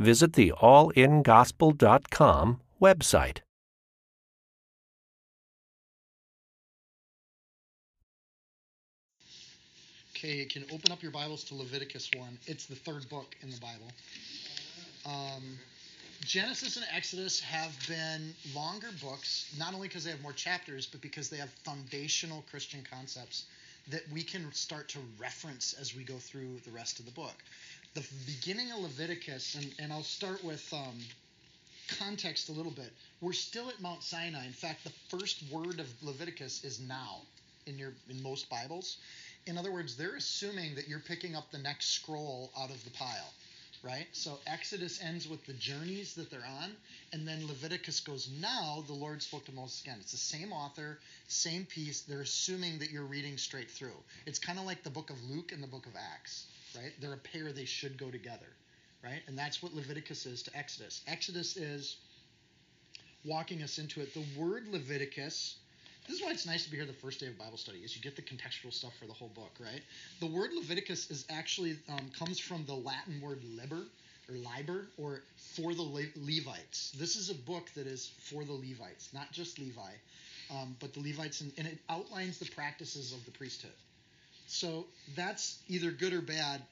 visit the allingospel.com website. Okay, you can open up your Bibles to Leviticus 1. It's the third book in the Bible. Genesis and Exodus have been longer books, not only because they have more chapters, but because they have foundational Christian concepts that we can start to reference as we go through the rest of the book. The beginning of Leviticus, and I'll start with context a little bit. We're still at Mount Sinai. In fact, the first word of Leviticus is now in most Bibles. In other words, they're assuming that you're picking up the next scroll out of the pile, right? So Exodus ends with the journeys that they're on, and then Leviticus goes, now the Lord spoke to Moses again. It's the same author, same piece. They're assuming that you're reading straight through. It's kind of like the book of Luke and the book of Acts. Right? They're a pair, they should go together, right? And that's what Leviticus is to Exodus. Exodus is walking us into it. The word Leviticus, this is why it's nice to be here the first day of Bible study, is you get the contextual stuff for the whole book, right? The word Leviticus is actually comes from the Latin word liber, or for the Levites. This is a book that is for the Levites, not just Levi, but the Levites, and it outlines the practices of the priesthood. So that's either good or bad.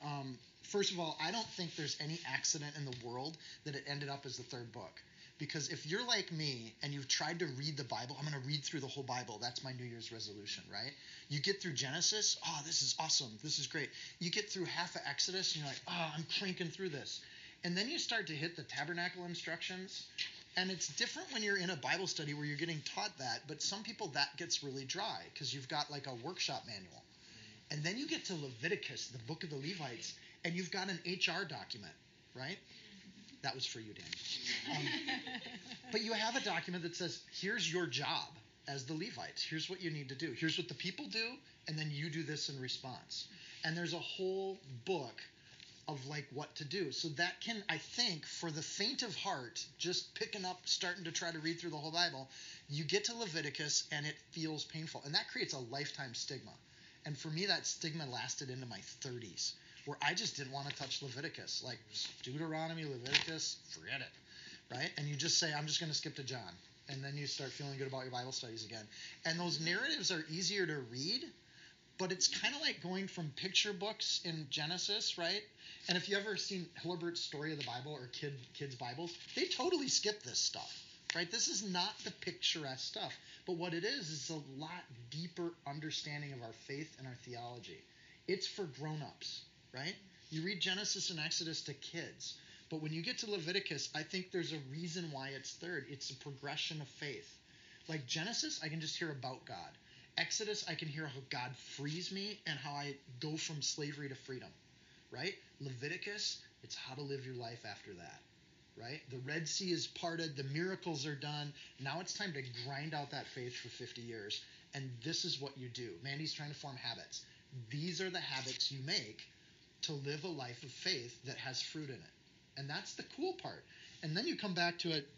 First of all, I don't think there's any accident in the world that it ended up as the third book. Because if you're like me and you've tried to read the Bible, I'm going to read through the whole Bible. That's my New Year's resolution, right? You get through Genesis. Oh, this is awesome. This is great. You get through half of Exodus and you're like, oh, I'm cranking through this. And then you start to hit the tabernacle instructions. And it's different when you're in a Bible study where you're getting taught that. But some people, that gets really dry because you've got like a workshop manual. And then you get to Leviticus, the book of the Levites, and you've got an HR document, right? That was for you, Dan. But you have a document that says, here's your job as the Levites. Here's what you need to do. Here's what the people do, and then you do this in response. And there's a whole book of like what to do. So that can, I think, for the faint of heart, just picking up, starting to try to read through the whole Bible, you get to Leviticus, and it feels painful. And that creates a lifetime stigma. And for me, that stigma lasted into my 30s, where I just didn't want to touch Leviticus. Like Deuteronomy, Leviticus, forget it, right? And you just say, I'm just going to skip to John. And then you start feeling good about your Bible studies again. And those narratives are easier to read, but it's kind of like going from picture books in Genesis, right? And if you've ever seen Hilbert's Story of the Bible or kids' Bibles, they totally skip this stuff. Right? This is not the picturesque stuff, but what it is a lot deeper understanding of our faith and our theology. It's for grown-ups, right? You read Genesis and Exodus to kids, but when you get to Leviticus, I think there's a reason why it's third. It's a progression of faith. Like Genesis, I can just hear about God. Exodus, I can hear how God frees me and how I go from slavery to freedom, right? Leviticus, it's how to live your life after that. Right? The Red Sea is parted. The miracles are done. Now it's time to grind out that faith for 50 years. And this is what you do. Mandy's trying to form habits. These are the habits you make to live a life of faith that has fruit in it. And that's the cool part. And then you come back to it,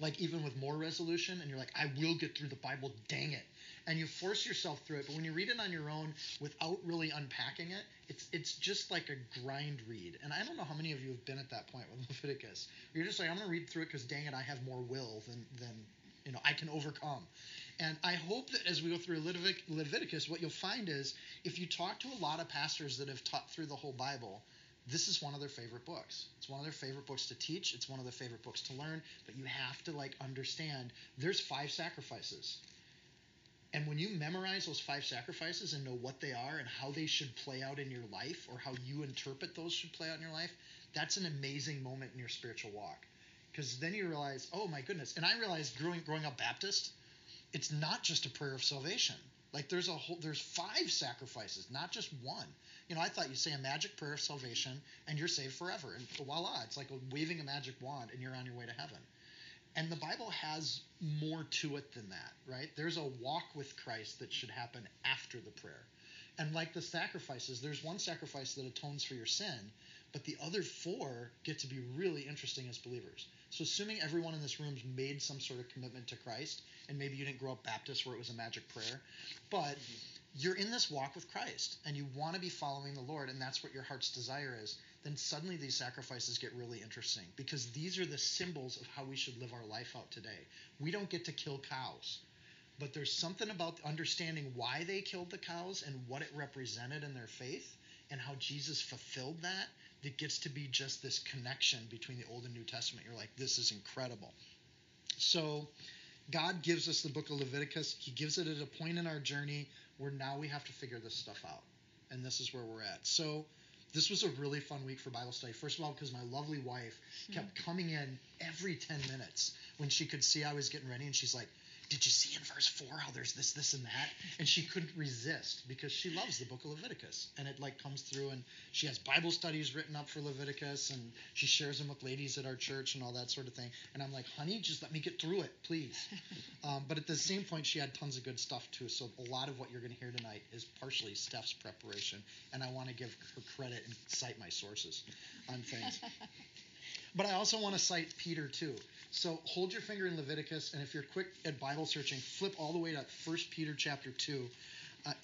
like even with more resolution, and you're like, I will get through the Bible, dang it. And you force yourself through it. But when you read it on your own without really unpacking it, it's just like a grind read. And I don't know how many of you have been at that point with Leviticus. You're just like, I'm going to read through it because, dang it, I have more will than I can overcome. And I hope that as we go through Leviticus, what you'll find is if you talk to a lot of pastors that have taught through the whole Bible, this is one of their favorite books. It's one of their favorite books to teach. It's one of their favorite books to learn. But you have to like understand there's 5 sacrifices. And when you memorize those 5 sacrifices and know what they are and how they should play out in your life or how you interpret those should play out in your life, that's an amazing moment in your spiritual walk. Because then you realize, oh my goodness. And I realized growing up Baptist, it's not just a prayer of salvation. Like there's five sacrifices, not just one. You know, I thought you say a magic prayer of salvation and you're saved forever. And voila, it's like waving a magic wand and you're on your way to heaven. And the Bible has more to it than that, right? There's a walk with Christ that should happen after the prayer. And like the sacrifices, there's one sacrifice that atones for your sin, but the other four get to be really interesting as believers. So assuming everyone in this room's made some sort of commitment to Christ, and maybe you didn't grow up Baptist where it was a magic prayer, but you're in this walk with Christ, and you want to be following the Lord, and that's what your heart's desire is, then suddenly these sacrifices get really interesting because these are the symbols of how we should live our life out today. We don't get to kill cows, but there's something about understanding why they killed the cows and what it represented in their faith and how Jesus fulfilled that, that gets to be just this connection between the Old and New Testament. You're like, this is incredible. So God gives us the book of Leviticus. He gives it at a point in our journey where now we have to figure this stuff out. And this is where we're at. So this was a really fun week for Bible study. First of all, because my lovely wife kept coming in every 10 minutes when she could see I was getting ready. And she's like, did you see in verse 4 how there's this, this, and that? And she couldn't resist because she loves the book of Leviticus. And it like comes through and she has Bible studies written up for Leviticus and she shares them with ladies at our church and all that sort of thing. And I'm like, honey, just let me get through it, please. But at the same point, she had tons of good stuff too. So a lot of what you're going to hear tonight is partially Steph's preparation. And I want to give her credit and cite my sources on things. But I also want to cite Peter too. So hold your finger in Leviticus, and if you're quick at Bible searching, flip all the way to 1 Peter chapter 2.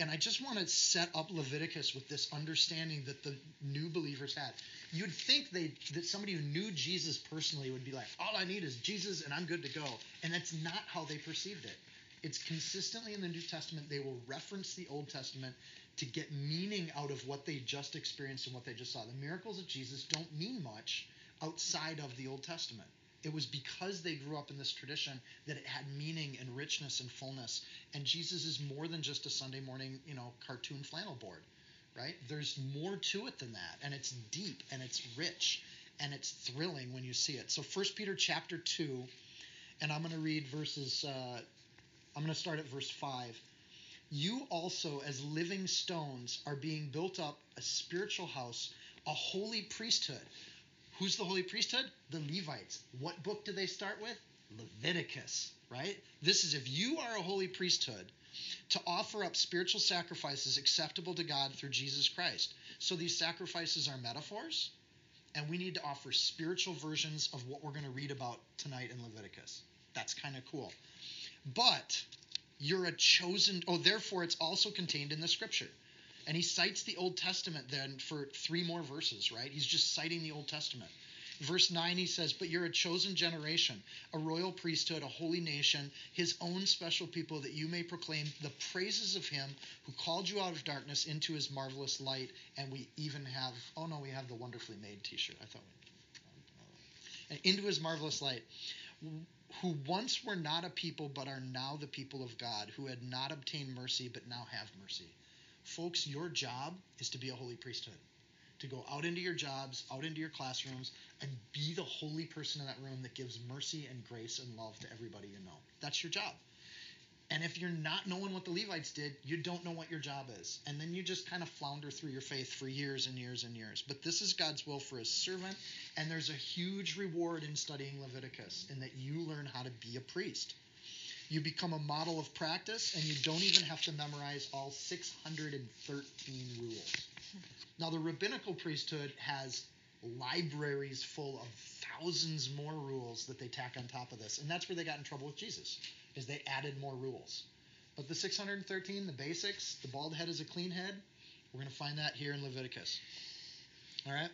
And I just want to set up Leviticus with this understanding that the new believers had. You'd think that somebody who knew Jesus personally would be like, all I need is Jesus and I'm good to go. And that's not how they perceived it. It's consistently in the New Testament. They will reference the Old Testament to get meaning out of what they just experienced and what they just saw. The miracles of Jesus don't mean much outside of the Old Testament. It was because they grew up in this tradition that it had meaning and richness and fullness. And Jesus is more than just a Sunday morning, cartoon flannel board, right? There's more to it than that. And it's deep and it's rich and it's thrilling when you see it. So 1 Peter chapter 2, and I'm going to read verses, I'm going to start at verse 5. You also, as living stones, are being built up a spiritual house, a holy priesthood. Who's the holy priesthood? The Levites. What book do they start with? Leviticus, right? This is if you are a holy priesthood to offer up spiritual sacrifices acceptable to God through Jesus Christ. So these sacrifices are metaphors, and we need to offer spiritual versions of what we're going to read about tonight in Leviticus. That's kind of cool. But you're a chosen, therefore it's also contained in the scripture. And he cites the Old Testament then for three more verses, right? He's just citing the Old Testament. Verse 9, he says, but you're a chosen generation, a royal priesthood, a holy nation, his own special people, that you may proclaim the praises of him who called you out of darkness into his marvelous light. And we even have, we have the wonderfully made t-shirt. I thought we into his marvelous light, who once were not a people, but are now the people of God, who had not obtained mercy, but now have mercy. Folks, your job is to be a holy priesthood, to go out into your jobs, out into your classrooms, and be the holy person in that room that gives mercy and grace and love to everybody you know. That's your job. And if you're not knowing what the Levites did, you don't know what your job is. And then you just kind of flounder through your faith for years and years and years. But this is God's will for his servant, and there's a huge reward in studying Leviticus in that you learn how to be a priest. You become a model of practice, and you don't even have to memorize all 613 rules. Now, the rabbinical priesthood has libraries full of thousands more rules that they tack on top of this, and that's where they got in trouble with Jesus, is they added more rules. But the 613, the basics, the bald head is a clean head, we're going to find that here in Leviticus. All right?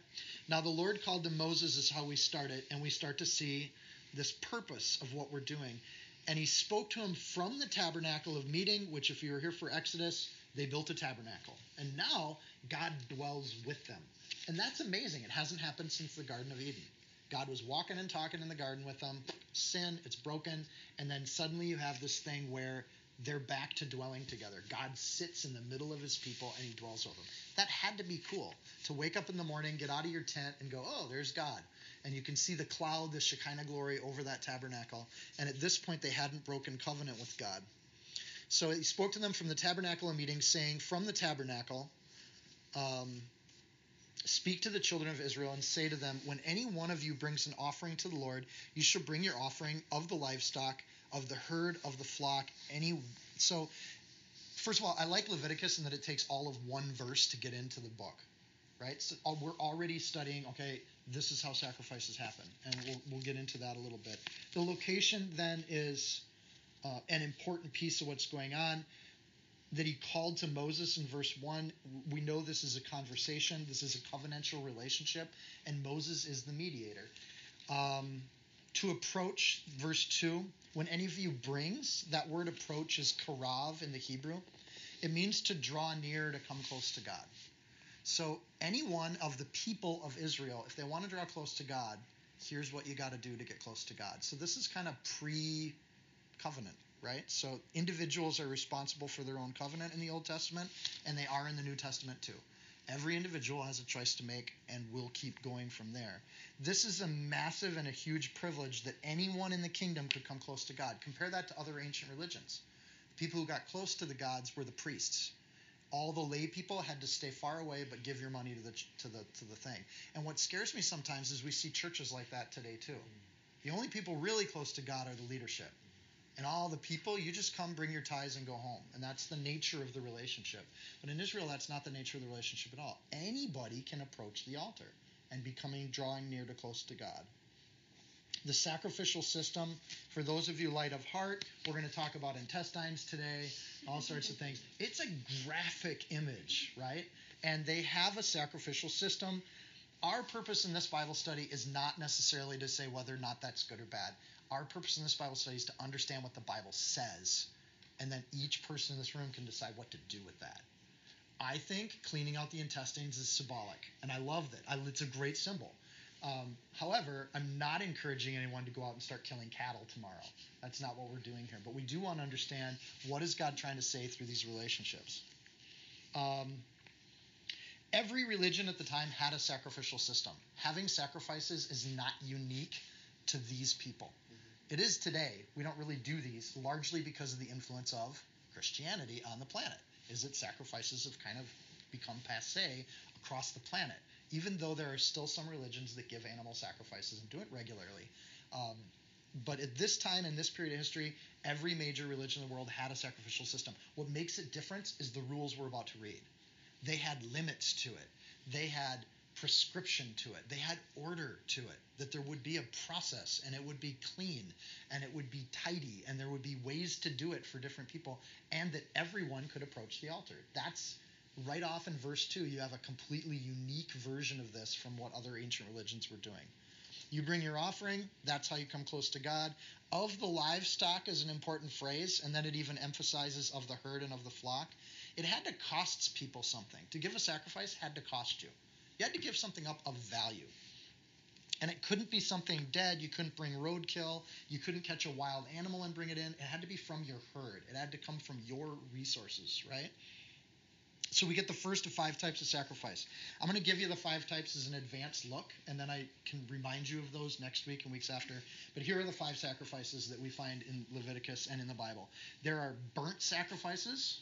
Now, the Lord called to Moses is how we start it, and we start to see this purpose of what we're doing. And he spoke to him from the tabernacle of meeting, which if you were here for Exodus, they built a tabernacle. And now God dwells with them. And that's amazing. It hasn't happened since the Garden of Eden. God was walking and talking in the garden with them. Sin, it's broken. And then suddenly you have this thing where they're back to dwelling together. God sits in the middle of his people and he dwells with them. That had to be cool, to wake up in the morning, get out of your tent and go, oh, there's God. And you can see the cloud, the Shekinah glory over that tabernacle. And at this point, they hadn't broken covenant with God. So he spoke to them from the tabernacle in meeting, saying, from the tabernacle, speak to the children of Israel and say to them, when any one of you brings an offering to the Lord, you shall bring your offering of the livestock, of the herd, of the flock. So first of all, I like Leviticus in that it takes all of one verse to get into the book, right? So we're already studying, okay, this is how sacrifices happen, and we'll get into that a little bit. The location then is an important piece of what's going on, that he called to Moses in verse 1. We know this is a conversation. This is a covenantal relationship, and Moses is the mediator. To approach, verse 2, when any of you brings, that word approach is karav in the Hebrew. It means to draw near, to come close to God. So anyone of the people of Israel, if they want to draw close to God, here's what you got to do to get close to God. So this is kind of pre-covenant, right? So individuals are responsible for their own covenant in the Old Testament, and they are in the New Testament too. Every individual has a choice to make, and will keep going from there. This is a massive and a huge privilege that anyone in the kingdom could come close to God. Compare that to other ancient religions. The people who got close to the gods were the priests. All the lay people had to stay far away, but give your money to the thing. And what scares me sometimes is we see churches like that today too. The only people really close to God are the leadership. And all the people, you just come, bring your tithes, and go home. And that's the nature of the relationship. But in Israel, that's not the nature of the relationship at all. Anybody can approach the altar and drawing near to close to God. The sacrificial system, for those of you light of heart, we're going to talk about intestines today, all sorts of things. It's a graphic image, right? And they have a sacrificial system. Our purpose in this Bible study is not necessarily to say whether or not that's good or bad. Our purpose in this Bible study is to understand what the Bible says, and then each person in this room can decide what to do with that. I think cleaning out the intestines is symbolic, and I love that. It's a great symbol. However, I'm not encouraging anyone to go out and start killing cattle tomorrow. That's not what we're doing here. But we do want to understand, what is God trying to say through these relationships? Every religion at the time had a sacrificial system. Having sacrifices is not unique to these people. Mm-hmm. It is today. We don't really do these, largely because of the influence of Christianity on the planet, is that sacrifices have kind of become passé across the planet, even though there are still some religions that give animal sacrifices and do it regularly. But at this time, in this period of history, every major religion in the world had a sacrificial system. What makes it different is the rules we're about to read. They had limits to it. They had prescription to it. They had order to it, that there would be a process, and it would be clean, and it would be tidy, and there would be ways to do it for different people, and that everyone could approach the altar. That's right off in verse 2. You have a completely unique version of this from what other ancient religions were doing. You bring your offering. That's how you come close to God. Of the livestock is an important phrase, and then it even emphasizes of the herd and of the flock. It had to cost people something. To give a sacrifice had to cost you. You had to give something up of value. And it couldn't be something dead. You couldn't bring roadkill. You couldn't catch a wild animal and bring it in. It had to be from your herd. It had to come from your resources, right? So we get the first of 5 types of sacrifice. I'm going to give you the 5 types as an advanced look, and then I can remind you of those next week and weeks after. But here are the 5 sacrifices that we find in Leviticus and in the Bible. There are burnt sacrifices,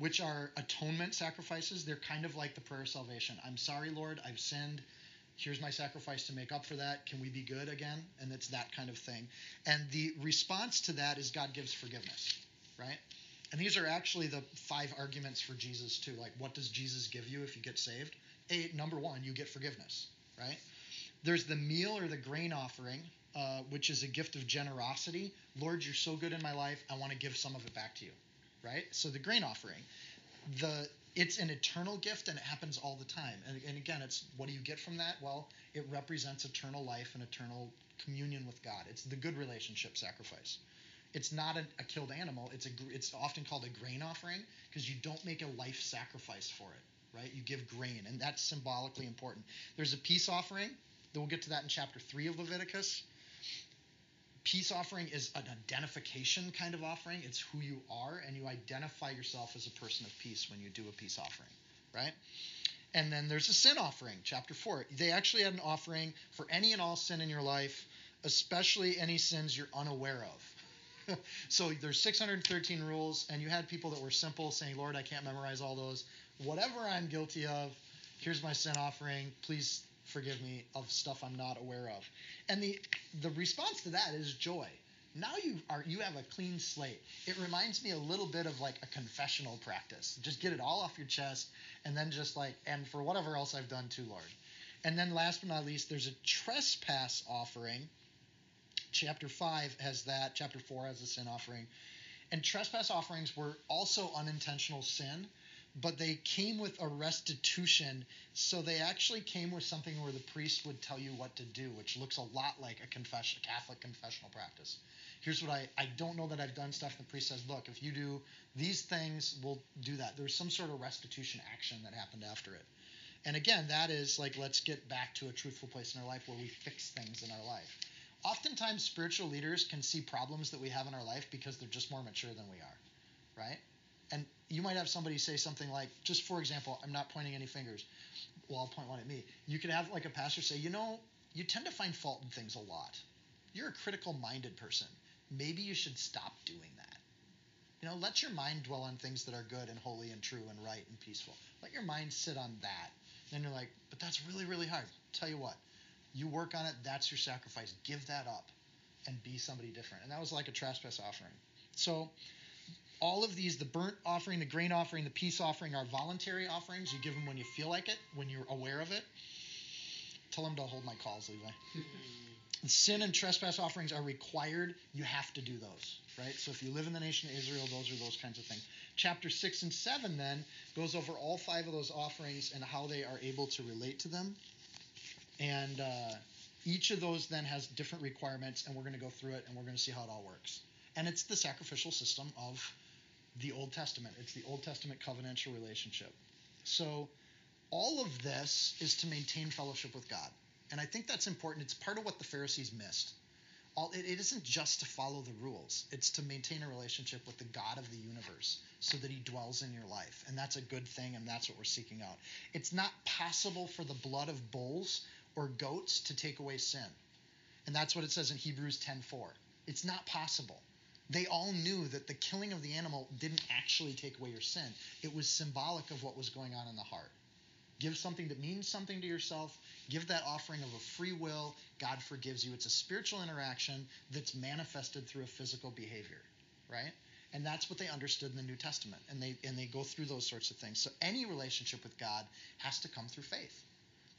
which are atonement sacrifices. They're kind of like the prayer of salvation. I'm sorry, Lord, I've sinned. Here's my sacrifice to make up for that. Can we be good again? And it's that kind of thing. And the response to that is God gives forgiveness, right? And these are actually the 5 arguments for Jesus too. Like, what does Jesus give you if you get saved? Number 1, you get forgiveness, right? There's the meal or the grain offering, which is a gift of generosity. Lord, you're so good in my life. I want to give some of it back to you. Right? So the grain offering, it's an eternal gift, and it happens all the time. And again, it's, what do you get from that? Well, it represents eternal life and eternal communion with God. It's the good relationship sacrifice. It's not a killed animal. It's often called a grain offering because you don't make a life sacrifice for it, right? You give grain, and that's symbolically important. There's a peace offering. We'll get to that in chapter 3 of Leviticus. Peace offering is an identification kind of offering. It's who you are, and you identify yourself as a person of peace when you do a peace offering, right? And then there's a sin offering, chapter 4. They actually had an offering for any and all sin in your life, especially any sins you're unaware of. So there's 613 rules, and you had people that were simple, saying, Lord, I can't memorize all those. Whatever I'm guilty of, here's my sin offering. Please forgive me of stuff I'm not aware of. And the response to that is joy. Now you have a clean slate. It reminds me a little bit of like a confessional practice. Just get it all off your chest, and then just like, and for whatever else I've done too, Lord. And then last but not least, there's a trespass offering. Chapter 5 has that. Chapter 4 has a sin offering. And trespass offerings were also unintentional sin, but they came with a restitution. So they actually came with something where the priest would tell you what to do, which looks a lot like a Catholic confessional practice. Here's what I don't know that I've done stuff. The priest says, look, if you do these things, we'll do that. There's some sort of restitution action that happened after it. And again, that is like, let's get back to a truthful place in our life where we fix things in our life. Oftentimes, spiritual leaders can see problems that we have in our life because they're just more mature than we are, right? And you might have somebody say something like, just for example, I'm not pointing any fingers. Well, I'll point one at me. You could have like a pastor say, you know, you tend to find fault in things a lot. You're a critical-minded person. Maybe you should stop doing that. You know, let your mind dwell on things that are good and holy and true and right and peaceful. Let your mind sit on that. Then you're like, but that's really, really hard. Tell you what, you work on it. That's your sacrifice. Give that up and be somebody different. And that was like a trespass offering. So all of these, the burnt offering, the grain offering, the peace offering, are voluntary offerings. You give them when you feel like it, when you're aware of it. Tell them to hold my calls, Levi. Sin and trespass offerings are required. You have to do those, right? So if you live in the nation of Israel, those are those kinds of things. Chapter 6 and 7 then goes over all 5 of those offerings and how they are able to relate to them. And each of those then has different requirements, and we're going to go through it, and we're going to see how it all works. And it's the sacrificial system of the Old Testament. It's the Old Testament covenantal relationship. So all of this is to maintain fellowship with God. And I think that's important. It's part of what the Pharisees missed. It isn't just to follow the rules. It's to maintain a relationship with the God of the universe so that he dwells in your life. And that's a good thing, and that's what we're seeking out. It's not possible for the blood of bulls or goats to take away sin. And that's what it says in Hebrews 10:4. It's not possible. They all knew that the killing of the animal didn't actually take away your sin. It was symbolic of what was going on in the heart. Give something that means something to yourself. Give that offering of a free will. God forgives you. It's a spiritual interaction that's manifested through a physical behavior, right? And that's what they understood in the New Testament. And they go through those sorts of things. So any relationship with God has to come through faith.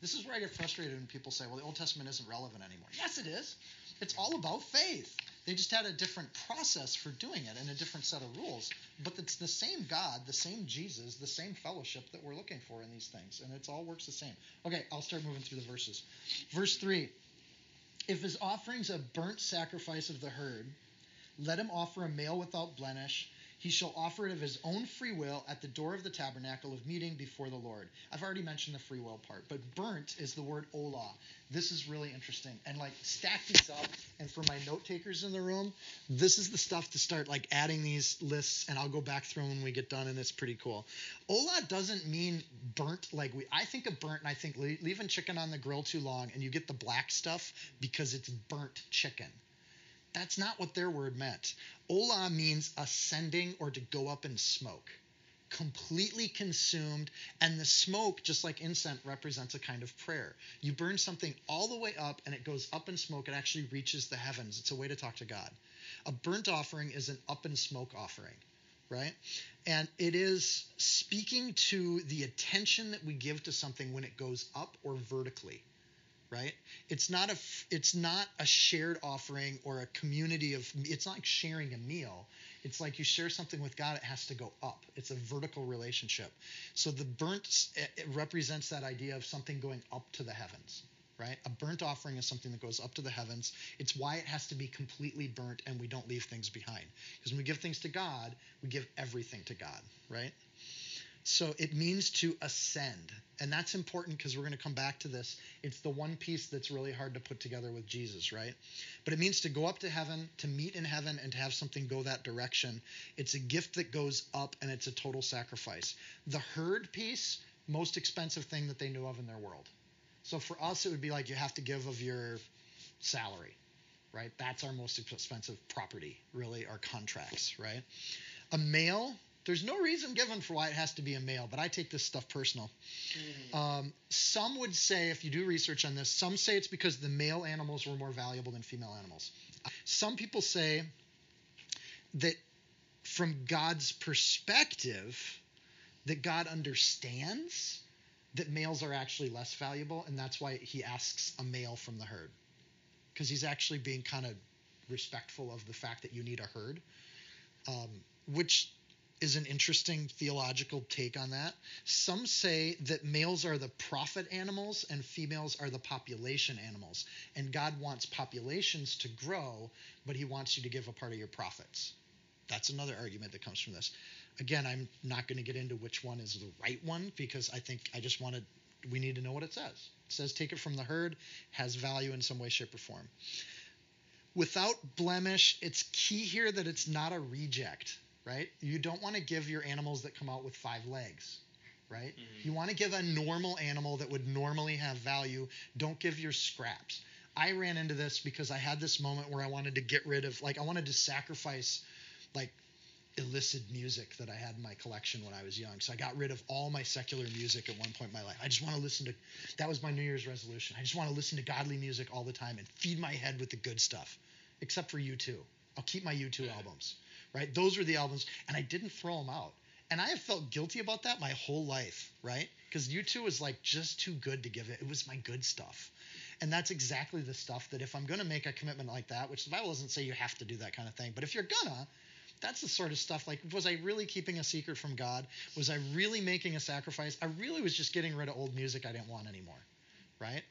This is where I get frustrated when people say, well, the Old Testament isn't relevant anymore. Yes, it is. It's all about faith. They just had a different process for doing it and a different set of rules. But it's the same God, the same Jesus, the same fellowship that we're looking for in these things. And it all works the same. Okay, I'll start moving through the verses. Verse 3. If his offering's a burnt sacrifice of the herd, let him offer a male without blemish. He shall offer it of his own free will at the door of the tabernacle of meeting before the Lord. I've already mentioned the free will part, but burnt is the word olah. This is really interesting. And like stack these up, and for my note takers in the room, this is the stuff to start like adding these lists, and I'll go back through when we get done, and it's pretty cool. Olah doesn't mean burnt. Like I think of burnt, and I think leaving chicken on the grill too long, and you get the black stuff because it's burnt chicken. That's not what their word meant. Olah means ascending or to go up in smoke, completely consumed. And the smoke, just like incense, represents a kind of prayer. You burn something all the way up and it goes up in smoke. It actually reaches the heavens. It's a way to talk to God. A burnt offering is an up in smoke offering, right? And it is speaking to the attention that we give to something when it goes up or vertically. Right? It's not a shared offering or a community of. It's not like sharing a meal. It's like you share something with God. It has to go up. It's a vertical relationship. So the burnt, it represents that idea of something going up to the heavens. Right? A burnt offering is something that goes up to the heavens. It's why it has to be completely burnt, and we don't leave things behind. Because when we give things to God, we give everything to God. Right? So it means to ascend, and that's important because we're going to come back to this. It's the one piece that's really hard to put together with Jesus, right? But it means to go up to heaven, to meet in heaven, and to have something go that direction. It's a gift that goes up, and it's a total sacrifice. The herd piece, most expensive thing that they knew of in their world. So for us, it would be like you have to give of your salary, right? That's our most expensive property, really, our contracts, right? A male, there's no reason given for why it has to be a male, but I take this stuff personal. Mm-hmm. Some would say, if you do research on this, some say it's because the male animals were more valuable than female animals. Some people say that from God's perspective, that God understands that males are actually less valuable, and that's why he asks a male from the herd, because he's actually being kind of respectful of the fact that you need a herd, which is an interesting theological take on that. Some say that males are the profit animals and females are the population animals, and God wants populations to grow, but he wants you to give a part of your profits. That's another argument that comes from this. Again, I'm not going to get into which one is the right one, because I think we need to know what it says. It says take it from the herd, has value in some way, shape, or form. Without blemish, it's key here that it's not a reject, right? You don't want to give your animals that come out with five legs, right? Mm-hmm. You want to give a normal animal that would normally have value. Don't give your scraps. I ran into this because I had this moment where I wanted to get rid of, I wanted to sacrifice, illicit music that I had in my collection when I was young. So I got rid of all my secular music at one point in my life. I just want to listen to, that was my New Year's resolution. I just want to listen to godly music all the time and feed my head with the good stuff, except for U2. I'll keep my U2 albums, right? Those were the albums, and I didn't throw them out. And I have felt guilty about that my whole life, right? Because U2 was just too good to give it. It was my good stuff. And that's exactly the stuff that if I'm going to make a commitment like that, which the Bible doesn't say you have to do that kind of thing, but if you're gonna, that's the sort of stuff was I really keeping a secret from God? Was I really making a sacrifice? I really was just getting rid of old music I didn't want anymore, right?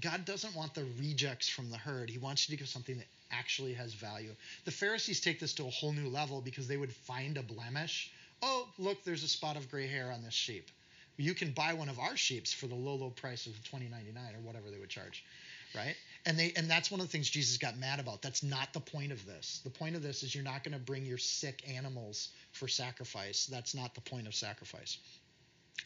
God doesn't want the rejects from the herd. He wants you to give something that actually has value. The Pharisees take this to a whole new level because they would find a blemish. Oh, look, there's a spot of gray hair on this sheep. You can buy one of our sheep for the low price of $20.99 or whatever they would charge, right? And that's one of the things Jesus got mad about. That's not the point of this. The point of this is you're not going to bring your sick animals for sacrifice. That's not the point of sacrifice.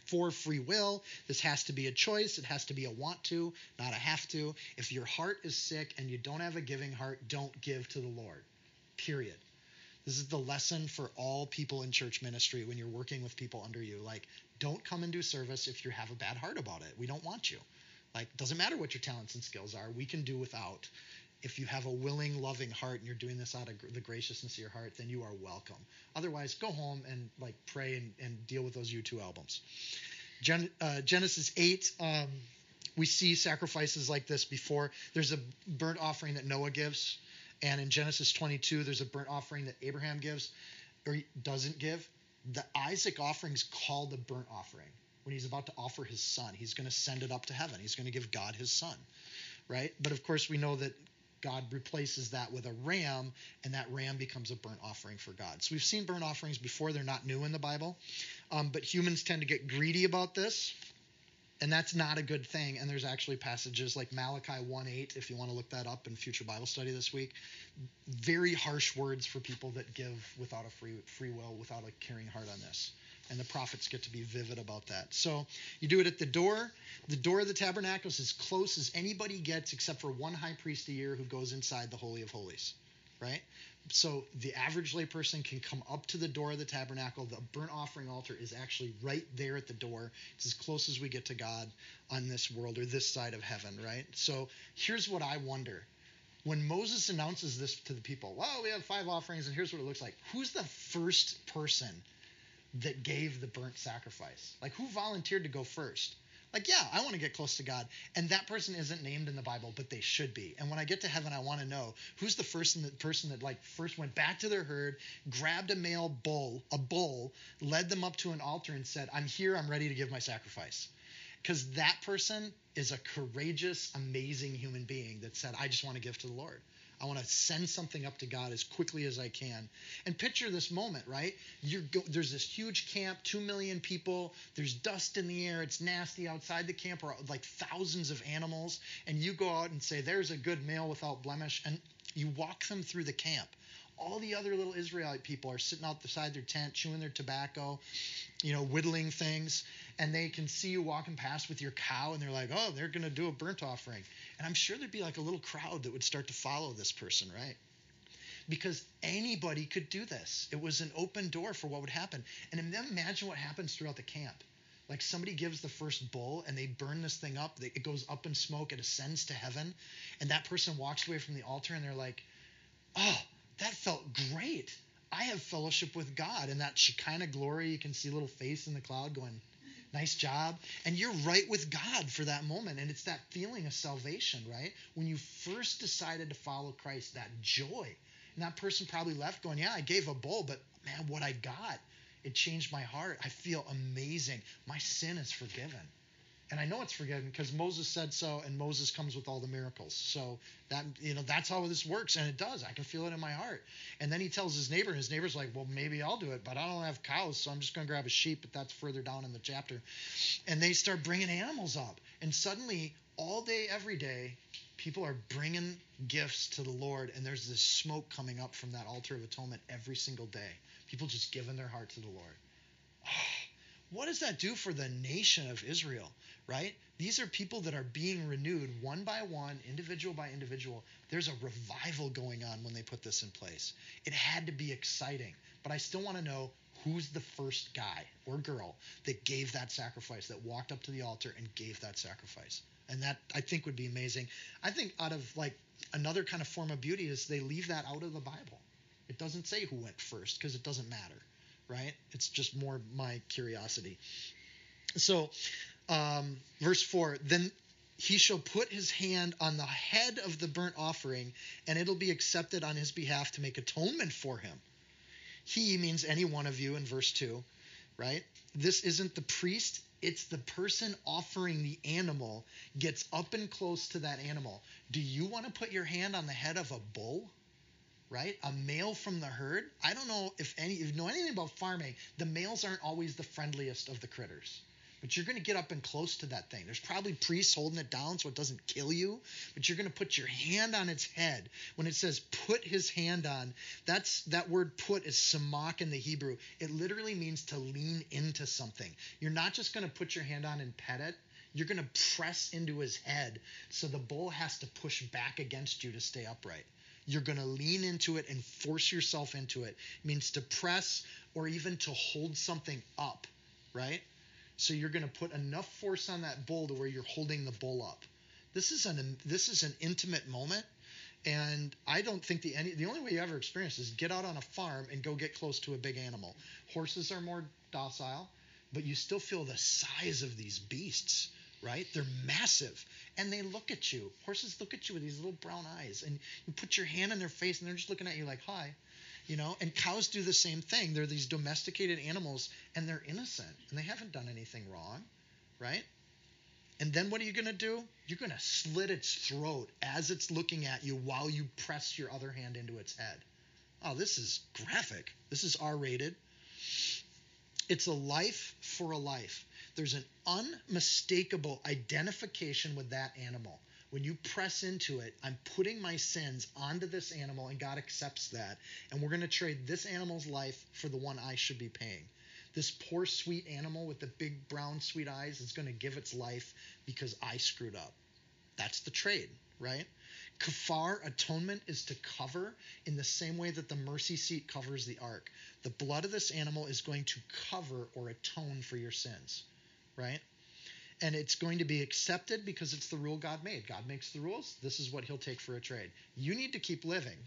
For free will, this has to be a choice. It has to be a want to, not a have to. If your heart is sick and you don't have a giving heart, don't give to the Lord, period. This is the lesson for all people in church ministry when you're working with people under you. Don't come and do service if you have a bad heart about it. We don't want you. Doesn't matter what your talents and skills are. We can do without. If you have a willing, loving heart and you're doing this out of the graciousness of your heart, then you are welcome. Otherwise, go home and pray and deal with those U2 albums. Genesis 8, we see sacrifices like this before. There's a burnt offering that Noah gives. And in Genesis 22, there's a burnt offering that Abraham gives or doesn't give. The Isaac offering is called a burnt offering. When he's about to offer his son, he's going to send it up to heaven. He's going to give God his son, right? But of course, we know that God replaces that with a ram, and that ram becomes a burnt offering for God. So we've seen burnt offerings before. They're not new in the Bible, but humans tend to get greedy about this. And that's not a good thing. And there's actually passages like Malachi 1:8, if you want to look that up in future Bible study this week. Very harsh words for people that give without a free will, without a caring heart on this. And the prophets get to be vivid about that. So you do it at the door. The door of the tabernacle is as close as anybody gets except for one high priest a year who goes inside the Holy of Holies, right? So the average layperson can come up to the door of the tabernacle. The burnt offering altar is actually right there at the door. It's as close as we get to God on this world or this side of heaven, right? So here's what I wonder. When Moses announces this to the people, well, we have 5 offerings and here's what it looks like. Who's the first person that gave the burnt sacrifice? Who volunteered to go first? I want to get close to God. And that person isn't named in the Bible, but they should be. And when I get to heaven, I want to know who's the person that first went back to their herd, grabbed a male bull, led them up to an altar and said, I'm here, I'm ready to give my sacrifice. Because that person is a courageous, amazing human being that said, I just want to give to the Lord. I want to send something up to God as quickly as I can. And picture this moment, right? There's this huge camp, 2 million people. There's dust in the air. It's nasty outside the camp, or thousands of animals. And you go out and say, there's a good male without blemish. And you walk them through the camp. All the other little Israelite people are sitting outside their tent, chewing their tobacco, you know, whittling things, and they can see you walking past with your cow, and they're like, oh, they're going to do a burnt offering. And I'm sure there'd be like a little crowd that would start to follow this person, right? Because anybody could do this. It was an open door for what would happen. And then imagine what happens throughout the camp. Like somebody gives the first bull and they burn this thing up. It goes up in smoke. It ascends to heaven. And that person walks away from the altar and they're like, oh, that felt great. I have fellowship with God. And that Shekinah glory, you can see a little face in the cloud going, nice job. And you're right with God for that moment. And it's that feeling of salvation, right? When you first decided to follow Christ, that joy. And that person probably left going, yeah, I gave a bull, but man, what I got. It changed my heart. I feel amazing. My sin is forgiven. And I know it's forgiven because Moses said so, and Moses comes with all the miracles. So that, you know, that's how this works, and it does. I can feel it in my heart. And then he tells his neighbor, and his neighbor's like, well, maybe I'll do it, but I don't have cows, so I'm just going to grab a sheep, but that's further down in the chapter. And they start bringing animals up. And suddenly, all day, every day, people are bringing gifts to the Lord, and there's this smoke coming up from that altar of atonement every single day. People just giving their heart to the Lord. Oh, what does that do for the nation of Israel, right? These are people that are being renewed one by one, individual by individual. There's a revival going on when they put this in place. It had to be exciting, but I still want to know who's the first guy or girl that gave that sacrifice, that walked up to the altar and gave that sacrifice. And that, I think, would be amazing. I think out of, like, another kind of form of beauty is they leave that out of the Bible. It doesn't say who went first because it doesn't matter, right? It's just more my curiosity. So verse 4, then he shall put his hand on the head of the burnt offering, and it'll be accepted on his behalf to make atonement for him. He means any one of you in verse 2, right? This isn't the priest. It's the person offering the animal gets up and close to that animal. Do you want to put your hand on the head of a bull, right? A male from the herd? I don't know if you know anything about farming. The males aren't always the friendliest of the critters. But you're going to get up and close to that thing. There's probably priests holding it down so it doesn't kill you. But you're going to put your hand on its head. When it says put his hand on, that word put is samak in the Hebrew. It literally means to lean into something. You're not just going to put your hand on and pet it. You're going to press into his head so the bull has to push back against you to stay upright. You're going to lean into it and force yourself into it. It means to press or even to hold something up, right? So you're going to put enough force on that bull to where you're holding the bull up. This is an intimate moment, and I don't think the only way you ever experience is get out on a farm and go get close to a big animal. Horses are more docile, but you still feel the size of these beasts, right? They're massive, and they look at you. Horses look at you with these little brown eyes, and you put your hand in their face, and they're just looking at you like, hi. You know, and cows do the same thing. They're these domesticated animals, and they're innocent, and they haven't done anything wrong, right? And then what are you going to do? You're going to slit its throat as it's looking at you while you press your other hand into its head. Oh, this is graphic. This is R-rated. It's a life for a life. There's an unmistakable identification with that animal. When you press into it, I'm putting my sins onto this animal, and God accepts that. And we're going to trade this animal's life for the one I should be paying. This poor, sweet animal with the big, brown, sweet eyes is going to give its life because I screwed up. That's the trade, right? Kafar, atonement, is to cover in the same way that the mercy seat covers the ark. The blood of this animal is going to cover or atone for your sins, right? And it's going to be accepted because it's the rule God made. God makes the rules. This is what he'll take for a trade. You need to keep living,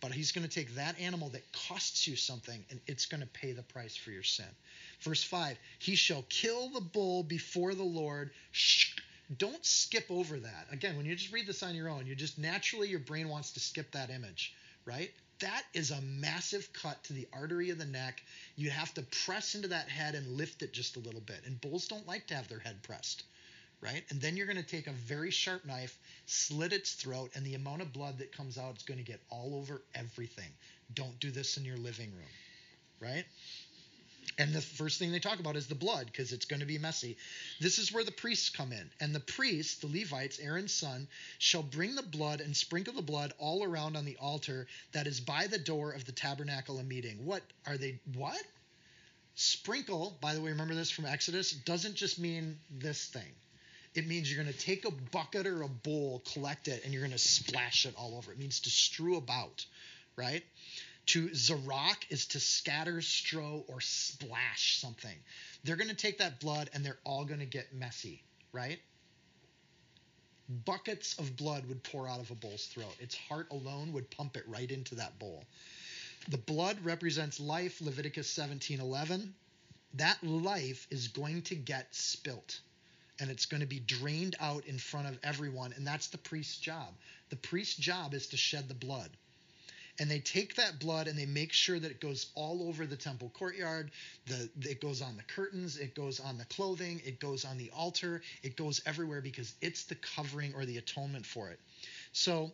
but he's going to take that animal that costs you something, and it's going to pay the price for your sin. Verse 5, he shall kill the bull before the Lord. Shh. Don't skip over that. Again, when you just read this on your own, you just naturally, your brain wants to skip that image, right? That is a massive cut to the artery of the neck. You have to press into that head and lift it just a little bit. And bulls don't like to have their head pressed, right? And then you're going to take a very sharp knife, slit its throat, and the amount of blood that comes out is going to get all over everything. Don't do this in your living room, right? And the first thing they talk about is the blood because it's going to be messy. This is where the priests come in. And the priests, the Levites, Aaron's son, shall bring the blood and sprinkle the blood all around on the altar that is by the door of the tabernacle of meeting. What? Are they? What? Sprinkle, by the way, remember this from Exodus, doesn't just mean this thing. It means you're going to take a bucket or a bowl, collect it, and you're going to splash it all over. It means to strew about, right? To Zerach is to scatter, strow, or splash something. They're going to take that blood, and they're all going to get messy, right? Buckets of blood would pour out of a bull's throat. Its heart alone would pump it right into that bowl. The blood represents life, Leviticus 17:11. That life is going to get spilt, and it's going to be drained out in front of everyone, and that's the priest's job. The priest's job is to shed the blood. And they take that blood and they make sure that it goes all over the temple courtyard. It goes on the curtains. It goes on the clothing. It goes on the altar. It goes everywhere because it's the covering or the atonement for it. So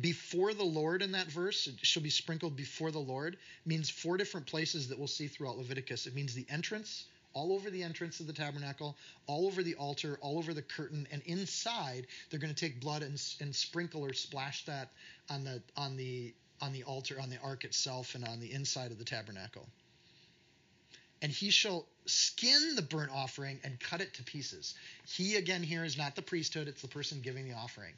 before the Lord in that verse, it shall be sprinkled before the Lord, means four different places that we'll see throughout Leviticus. It means the entrance, all over the entrance of the tabernacle, all over the altar, all over the curtain, and inside they're going to take blood and sprinkle or splash that on the altar, on the ark itself, and on the inside of the tabernacle. And he shall skin the burnt offering and cut it to pieces. He again here is not the priesthood; it's the person giving the offering,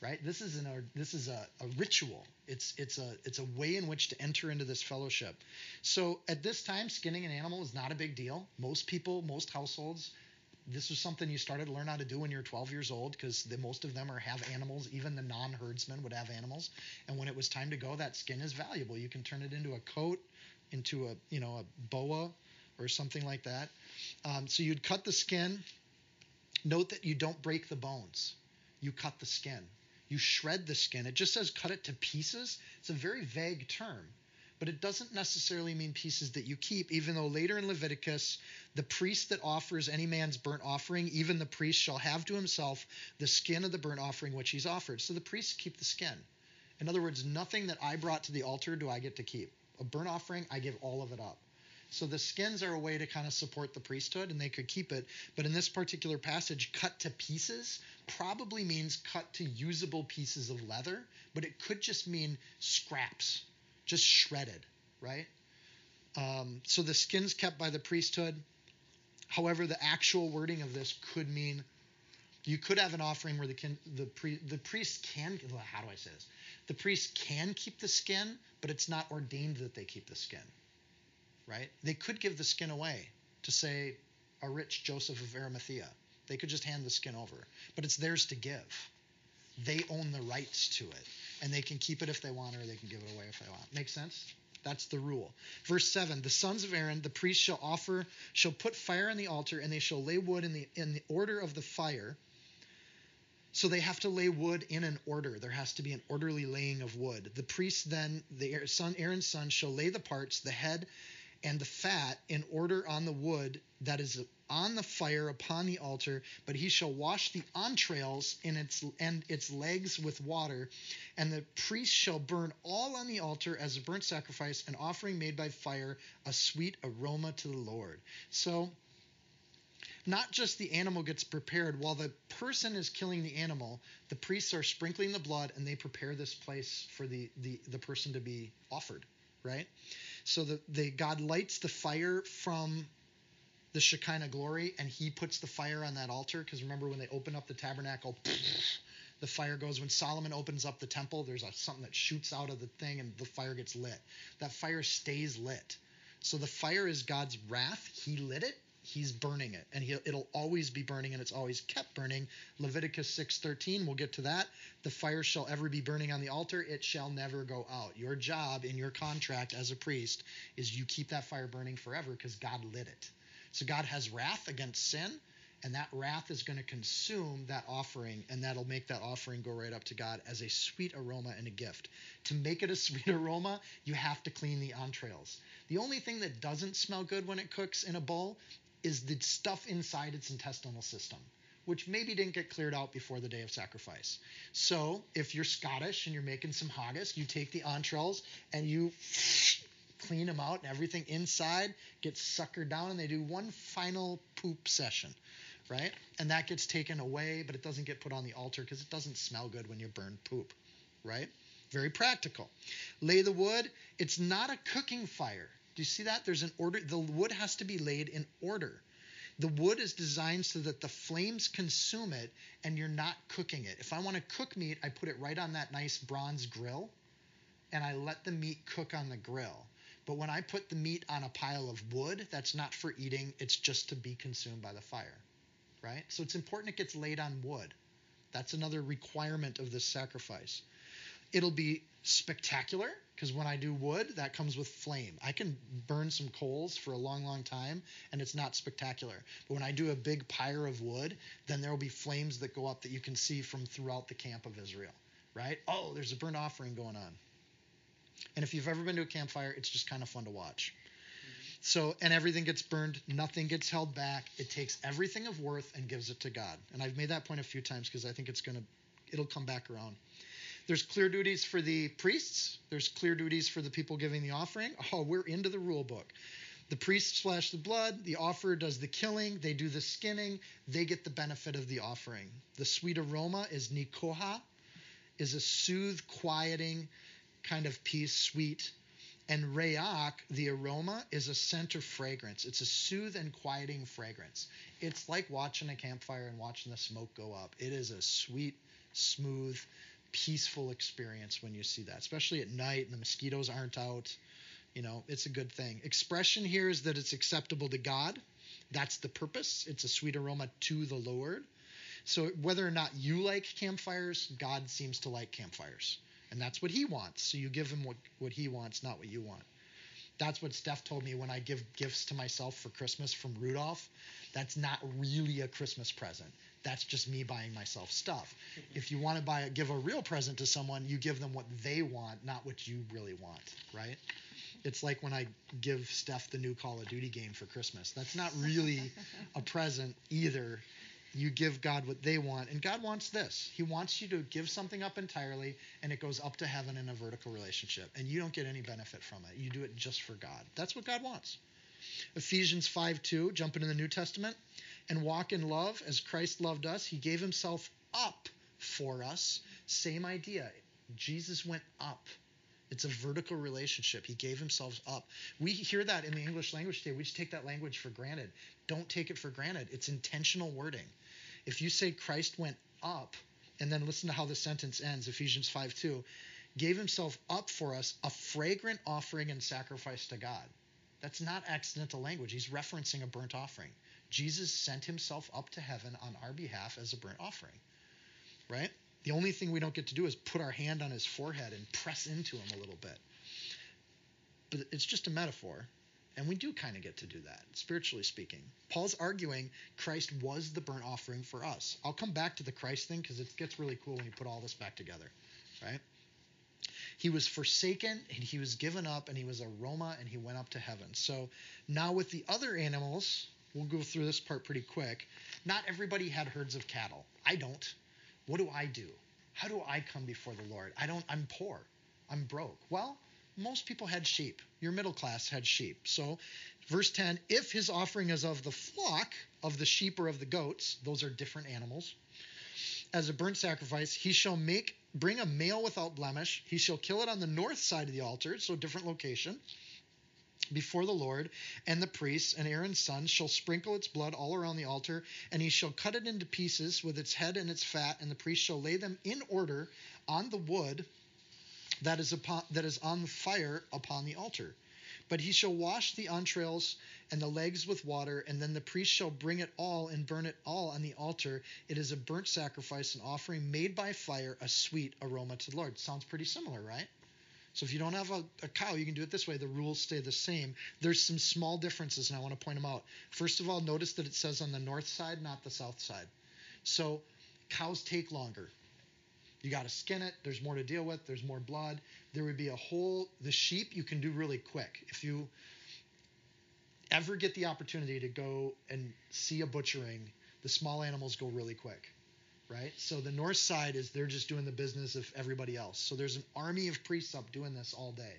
right? This is a ritual. It's a way in which to enter into this fellowship. So at this time, skinning an animal is not a big deal. Most people, most households, this was something you started to learn how to do when you're 12 years old because most of them have animals. Even the non-herdsmen would have animals. And when it was time to go, that skin is valuable. You can turn it into a coat, into a boa or something like that. So you'd cut the skin. Note that you don't break the bones. You cut the skin. You shred the skin. It just says cut it to pieces. It's a very vague term, but it doesn't necessarily mean pieces that you keep, even though later in Leviticus, the priest that offers any man's burnt offering, even the priest shall have to himself the skin of the burnt offering which he's offered. So the priests keep the skin. In other words, nothing that I brought to the altar do I get to keep. A burnt offering, I give all of it up. So the skins are a way to kind of support the priesthood, and they could keep it. But in this particular passage, cut to pieces probably means cut to usable pieces of leather, but it could just mean scraps, just shredded, right? So the skin's kept by the priesthood. However, the actual wording of this could mean you could have an offering where The priest can keep the skin, but it's not ordained that they keep the skin. Right? They could give the skin away to, say, a rich Joseph of Arimathea. They could just hand the skin over. But it's theirs to give. They own the rights to it. And they can keep it if they want or they can give it away if they want. Make sense? That's the rule. Verse 7, the sons of Aaron, the priest shall put fire on the altar, and they shall lay wood in the order of the fire. So they have to lay wood in an order. There has to be an orderly laying of wood. The priest then, Aaron's son, shall lay the parts, the head, and the fat in order on the wood that is on the fire upon the altar, but he shall wash the entrails and its legs with water, and the priest shall burn all on the altar as a burnt sacrifice, an offering made by fire, a sweet aroma to the Lord. So not just the animal gets prepared. While the person is killing the animal, the priests are sprinkling the blood, and they prepare this place for the person to be offered, right? So God lights the fire from the Shekinah glory, and he puts the fire on that altar. Because remember, when they open up the tabernacle, the fire goes. When Solomon opens up the temple, there's something that shoots out of the thing, and the fire gets lit. That fire stays lit. So the fire is God's wrath. He lit it. He's burning it, and it'll always be burning, and it's always kept burning. Leviticus 6:13, we'll get to that. The fire shall ever be burning on the altar. It shall never go out. Your job in your contract as a priest is you keep that fire burning forever because God lit it. So God has wrath against sin, and that wrath is going to consume that offering, and that'll make that offering go right up to God as a sweet aroma and a gift. To make it a sweet aroma, you have to clean the entrails. The only thing that doesn't smell good when it cooks in a bowl is the stuff inside its intestinal system, which maybe didn't get cleared out before the day of sacrifice. So if you're Scottish and you're making some haggis, you take the entrails and you clean them out, and everything inside gets suckered down, and they do one final poop session, right? And that gets taken away, but it doesn't get put on the altar because it doesn't smell good when you burn poop, right? Very practical. Lay the wood. It's not a cooking fire. Do you see that? There's an order. The wood has to be laid in order. The wood is designed so that the flames consume it and you're not cooking it. If I want to cook meat, I put it right on that nice bronze grill and I let the meat cook on the grill. But when I put the meat on a pile of wood, that's not for eating. It's just to be consumed by the fire, right? So it's important it gets laid on wood. That's another requirement of this sacrifice. It'll be spectacular because when I do wood, that comes with flame. I can burn some coals for a long, long time, and it's not spectacular. But when I do a big pyre of wood, then there will be flames that go up that you can see from throughout the camp of Israel, right? Oh, there's a burnt offering going on. And if you've ever been to a campfire, it's just kind of fun to watch. Mm-hmm. So, and everything gets burned. Nothing gets held back. It takes everything of worth and gives it to God. And I've made that point a few times because I think it'll come back around. There's clear duties for the priests. There's clear duties for the people giving the offering. Oh, we're into the rule book. The priest splashes the blood. The offerer does the killing. They do the skinning. They get the benefit of the offering. The sweet aroma is nikoha, is a soothe, quieting kind of peace, sweet. And reach, the aroma, is a scent or fragrance. It's a soothe and quieting fragrance. It's like watching a campfire and watching the smoke go up. It is a sweet, smooth, peaceful experience when you see that, especially at night and the mosquitoes aren't out. You know, it's a good thing. Expression here is that it's acceptable to God. That's the purpose. It's a sweet aroma to the Lord. So whether or not you like campfires, God seems to like campfires. And that's what he wants. So you give him what he wants, not what you want. That's what Steph told me when I give gifts to myself for Christmas from Rudolph. That's not really a Christmas present. That's just me buying myself stuff. If you want to give a real present to someone, you give them what they want, not what you really want, right? It's like when I give Steph the new Call of Duty game for Christmas. That's not really a present either. You give God what they want, and God wants this. He wants you to give something up entirely, and it goes up to heaven in a vertical relationship, and you don't get any benefit from it. You do it just for God. That's what God wants. Ephesians 5:2, jump into the New Testament, and walk in love as Christ loved us. He gave himself up for us. Same idea. Jesus went up. It's a vertical relationship. He gave himself up. We hear that in the English language today. We just take that language for granted. Don't take it for granted. It's intentional wording. If you say Christ went up, and then listen to how the sentence ends, Ephesians 5:2, gave himself up for us, a fragrant offering and sacrifice to God. That's not accidental language. He's referencing a burnt offering. Jesus sent himself up to heaven on our behalf as a burnt offering, right? The only thing we don't get to do is put our hand on his forehead and press into him a little bit. But it's just a metaphor, and we do kind of get to do that, spiritually speaking. Paul's arguing Christ was the burnt offering for us. I'll come back to the Christ thing because it gets really cool when you put all this back together, right? He was forsaken, and he was given up, and he was aroma, and he went up to heaven. So now with the other animals, we'll go through this part pretty quick. Not everybody had herds of cattle. I don't. What do I do? How do I come before the Lord? I'm poor. I'm broke. Well, most people had sheep. Your middle class had sheep. So verse 10, if his offering is of the flock, of the sheep or of the goats, those are different animals, as a burnt sacrifice, he shall bring a male without blemish. He shall kill it on the north side of the altar, so different location, before the Lord, and the priests and Aaron's sons shall sprinkle its blood all around the altar, and he shall cut it into pieces with its head and its fat, and the priest shall lay them in order on the wood that is on fire upon the altar. But he shall wash the entrails and the legs with water, and then the priest shall bring it all and burn it all on the altar. It is a burnt sacrifice, an offering made by fire, a sweet aroma to the Lord. Sounds pretty similar, right? So if you don't have a cow, you can do it this way. The rules stay the same. There's some small differences, and I want to point them out. First of all, notice that it says on the north side, not the south side. So cows take longer. You got to skin it. There's more to deal with. There's more blood. There would be the sheep you can do really quick. If you ever get the opportunity to go and see a butchering, the small animals go really quick. Right? So the north side is they're just doing the business of everybody else. So there's an army of priests up doing this all day.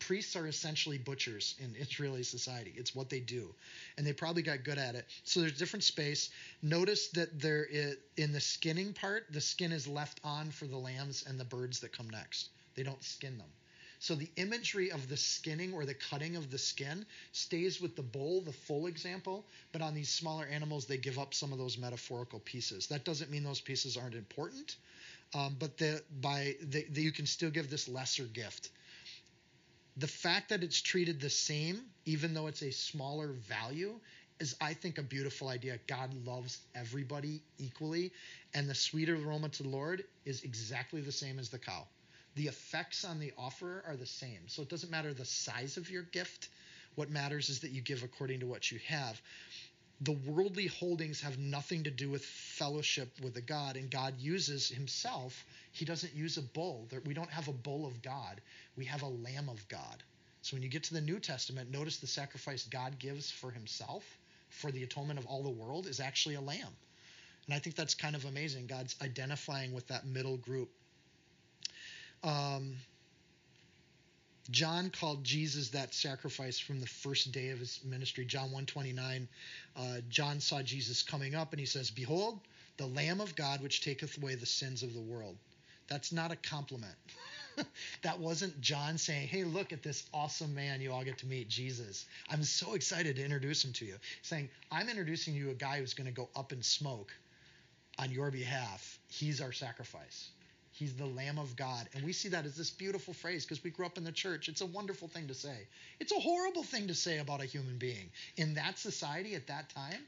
Priests are essentially butchers in Israeli society. It's what they do. And they probably got good at it. So there's different space. Notice that there is, in the skinning part, the skin is left on for the lambs and the birds that come next. They don't skin them. So the imagery of the skinning or the cutting of the skin stays with the bull, the full example, but on these smaller animals, they give up some of those metaphorical pieces. That doesn't mean those pieces aren't important, but you can still give this lesser gift. The fact that it's treated the same, even though it's a smaller value, is, I think, a beautiful idea. God loves everybody equally, and the sweeter aroma to the Lord is exactly the same as the cow. The effects on the offerer are the same. So it doesn't matter the size of your gift. What matters is that you give according to what you have. The worldly holdings have nothing to do with fellowship with the God, and God uses himself. He doesn't use a bull. We don't have a bull of God. We have a lamb of God. So when you get to the New Testament, notice the sacrifice God gives for himself for the atonement of all the world is actually a lamb. And I think that's kind of amazing. God's identifying with that middle group. John called Jesus that sacrifice from the first day of his ministry. John 1:29, John saw Jesus coming up and he says, "Behold, the Lamb of God, which taketh away the sins of the world." That's not a compliment. That wasn't John saying, "Hey, look at this awesome man you all get to meet, Jesus. I'm so excited to introduce him to you." Saying, "I'm introducing you a guy who's going to go up in smoke on your behalf. He's our sacrifice. He's the Lamb of God." And we see that as this beautiful phrase because we grew up in the church. It's a wonderful thing to say. It's a horrible thing to say about a human being. In that society at that time,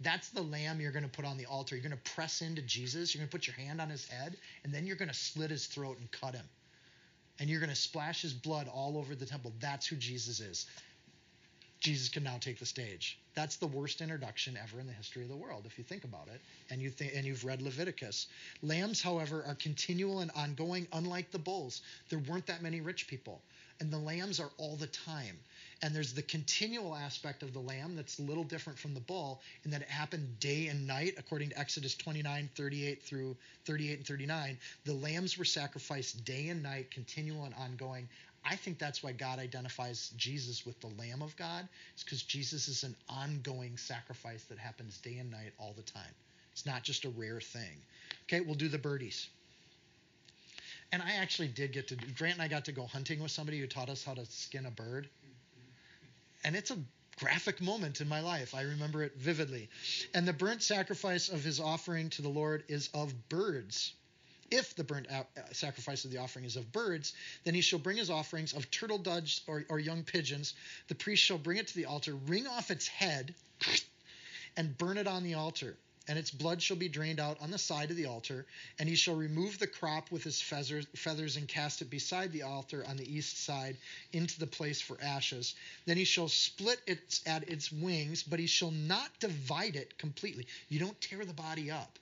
that's the lamb you're going to put on the altar. You're going to press into Jesus. You're going to put your hand on his head, and then you're going to slit his throat and cut him. And you're going to splash his blood all over the temple. That's who Jesus is. Jesus can now take the stage. That's the worst introduction ever in the history of the world, if you think about it, and you've read Leviticus. Lambs, however, are continual and ongoing, unlike the bulls. There weren't that many rich people, and the lambs are all the time. And there's the continual aspect of the lamb that's a little different from the bull in that it happened day and night, according to Exodus 29:38 through 38 and 39. The lambs were sacrificed day and night, continual and ongoing. I think that's why God identifies Jesus with the Lamb of God. It's because Jesus is an ongoing sacrifice that happens day and night all the time. It's not just a rare thing. Okay, we'll do the birdies. And I actually did get to – Grant and I got to go hunting with somebody who taught us how to skin a bird. And it's a graphic moment in my life. I remember it vividly. And the burnt sacrifice of his offering to the Lord is of birds. If the burnt sacrifice of the offering is of birds, then he shall bring his offerings of turtle doves or young pigeons. The priest shall bring it to the altar, wring off its head, and burn it on the altar. And its blood shall be drained out on the side of the altar. And he shall remove the crop with his feathers and cast it beside the altar on the east side into the place for ashes. Then he shall split it at its wings, but he shall not divide it completely. You don't tear the body up.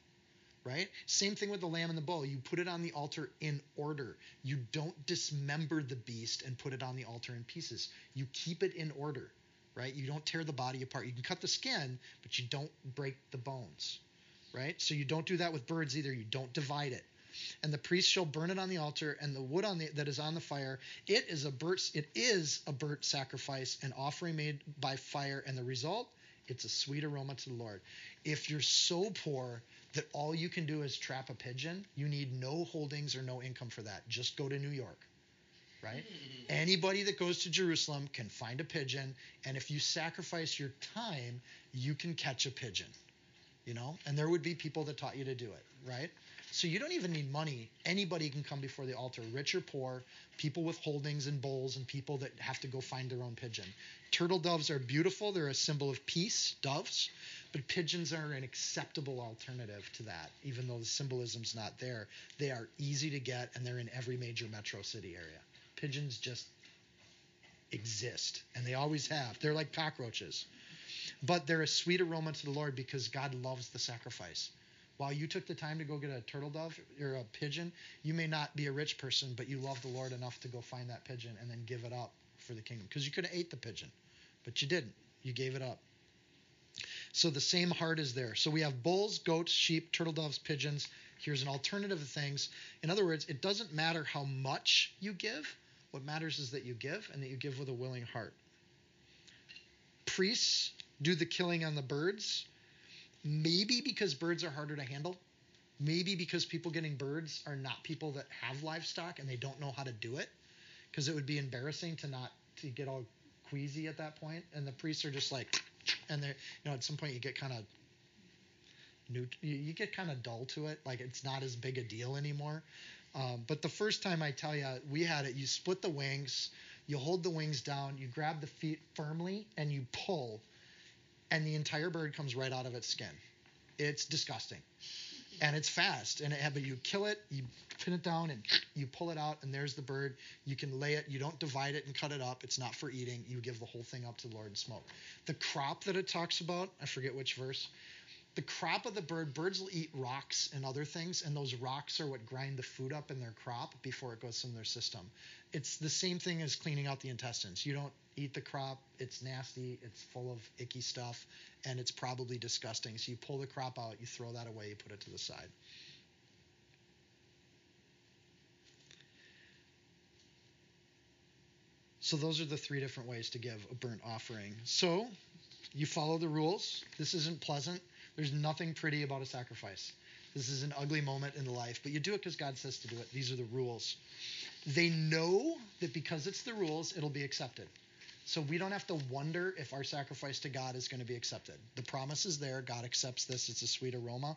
Right? Same thing with the lamb and the bull. You put it on the altar in order. You don't dismember the beast and put it on the altar in pieces. You keep it in order, right? You don't tear the body apart. You can cut the skin, but you don't break the bones, right? So you don't do that with birds either. You don't divide it. And the priest shall burn it on the altar, and the wood that is on the fire. It is a burnt sacrifice, an offering made by fire, and the result, it's a sweet aroma to the Lord. If you're so poor that all you can do is trap a pigeon, you need no holdings or no income for that. Just go to New York, right? Anybody that goes to Jerusalem can find a pigeon, and if you sacrifice your time, you can catch a pigeon, you know? And there would be people that taught you to do it, right? So you don't even need money. Anybody can come before the altar, rich or poor, people with holdings and bowls and people that have to go find their own pigeon. Turtle doves are beautiful. They're a symbol of peace, doves, but pigeons are an acceptable alternative to that, even though the symbolism's not there. They are easy to get, and they're in every major metro city area. Pigeons just exist, and they always have. They're like cockroaches. But they're a sweet aroma to the Lord because God loves the sacrifice. While you took the time to go get a turtle dove or a pigeon, you may not be a rich person, but you love the Lord enough to go find that pigeon and then give it up for the kingdom. Because you could have ate the pigeon, but you didn't. You gave it up. So the same heart is there. So we have bulls, goats, sheep, turtle doves, pigeons. Here's an alternative of things. In other words, it doesn't matter how much you give. What matters is that you give and that you give with a willing heart. Priests do the killing on the birds. Maybe because birds are harder to handle. Maybe because people getting birds are not people that have livestock and they don't know how to do it. because it would be embarrassing to not to get all queasy at that point. And the priests are just like, and they're, you know, at some point you get kind of dull to it. Like, it's not as big a deal anymore. But the first time, I tell you, we had it, you split the wings, you hold the wings down, you grab the feet firmly, and you pull, and the entire bird comes right out of its skin. It's disgusting. And it's fast. And but you kill it, you pin it down, and you pull it out, and there's the bird. You can lay it. You don't divide it and cut it up. It's not for eating. You give the whole thing up to the Lord and smoke. The crop that it talks about, I forget which verse, the crop of the bird, birds will eat rocks and other things, and those rocks are what grind the food up in their crop before it goes in their system. It's the same thing as cleaning out the intestines. You don't eat the crop. It's nasty. It's full of icky stuff, and it's probably disgusting. So you pull the crop out, you throw that away, you put it to the side. So those are the three different ways to give a burnt offering. So you follow the rules. This isn't pleasant. There's nothing pretty about a sacrifice. This is an ugly moment in life, but you do it because God says to do it. These are the rules. They know that because it's the rules, it'll be accepted. So we don't have to wonder if our sacrifice to God is going to be accepted. The promise is there. God accepts this. It's a sweet aroma.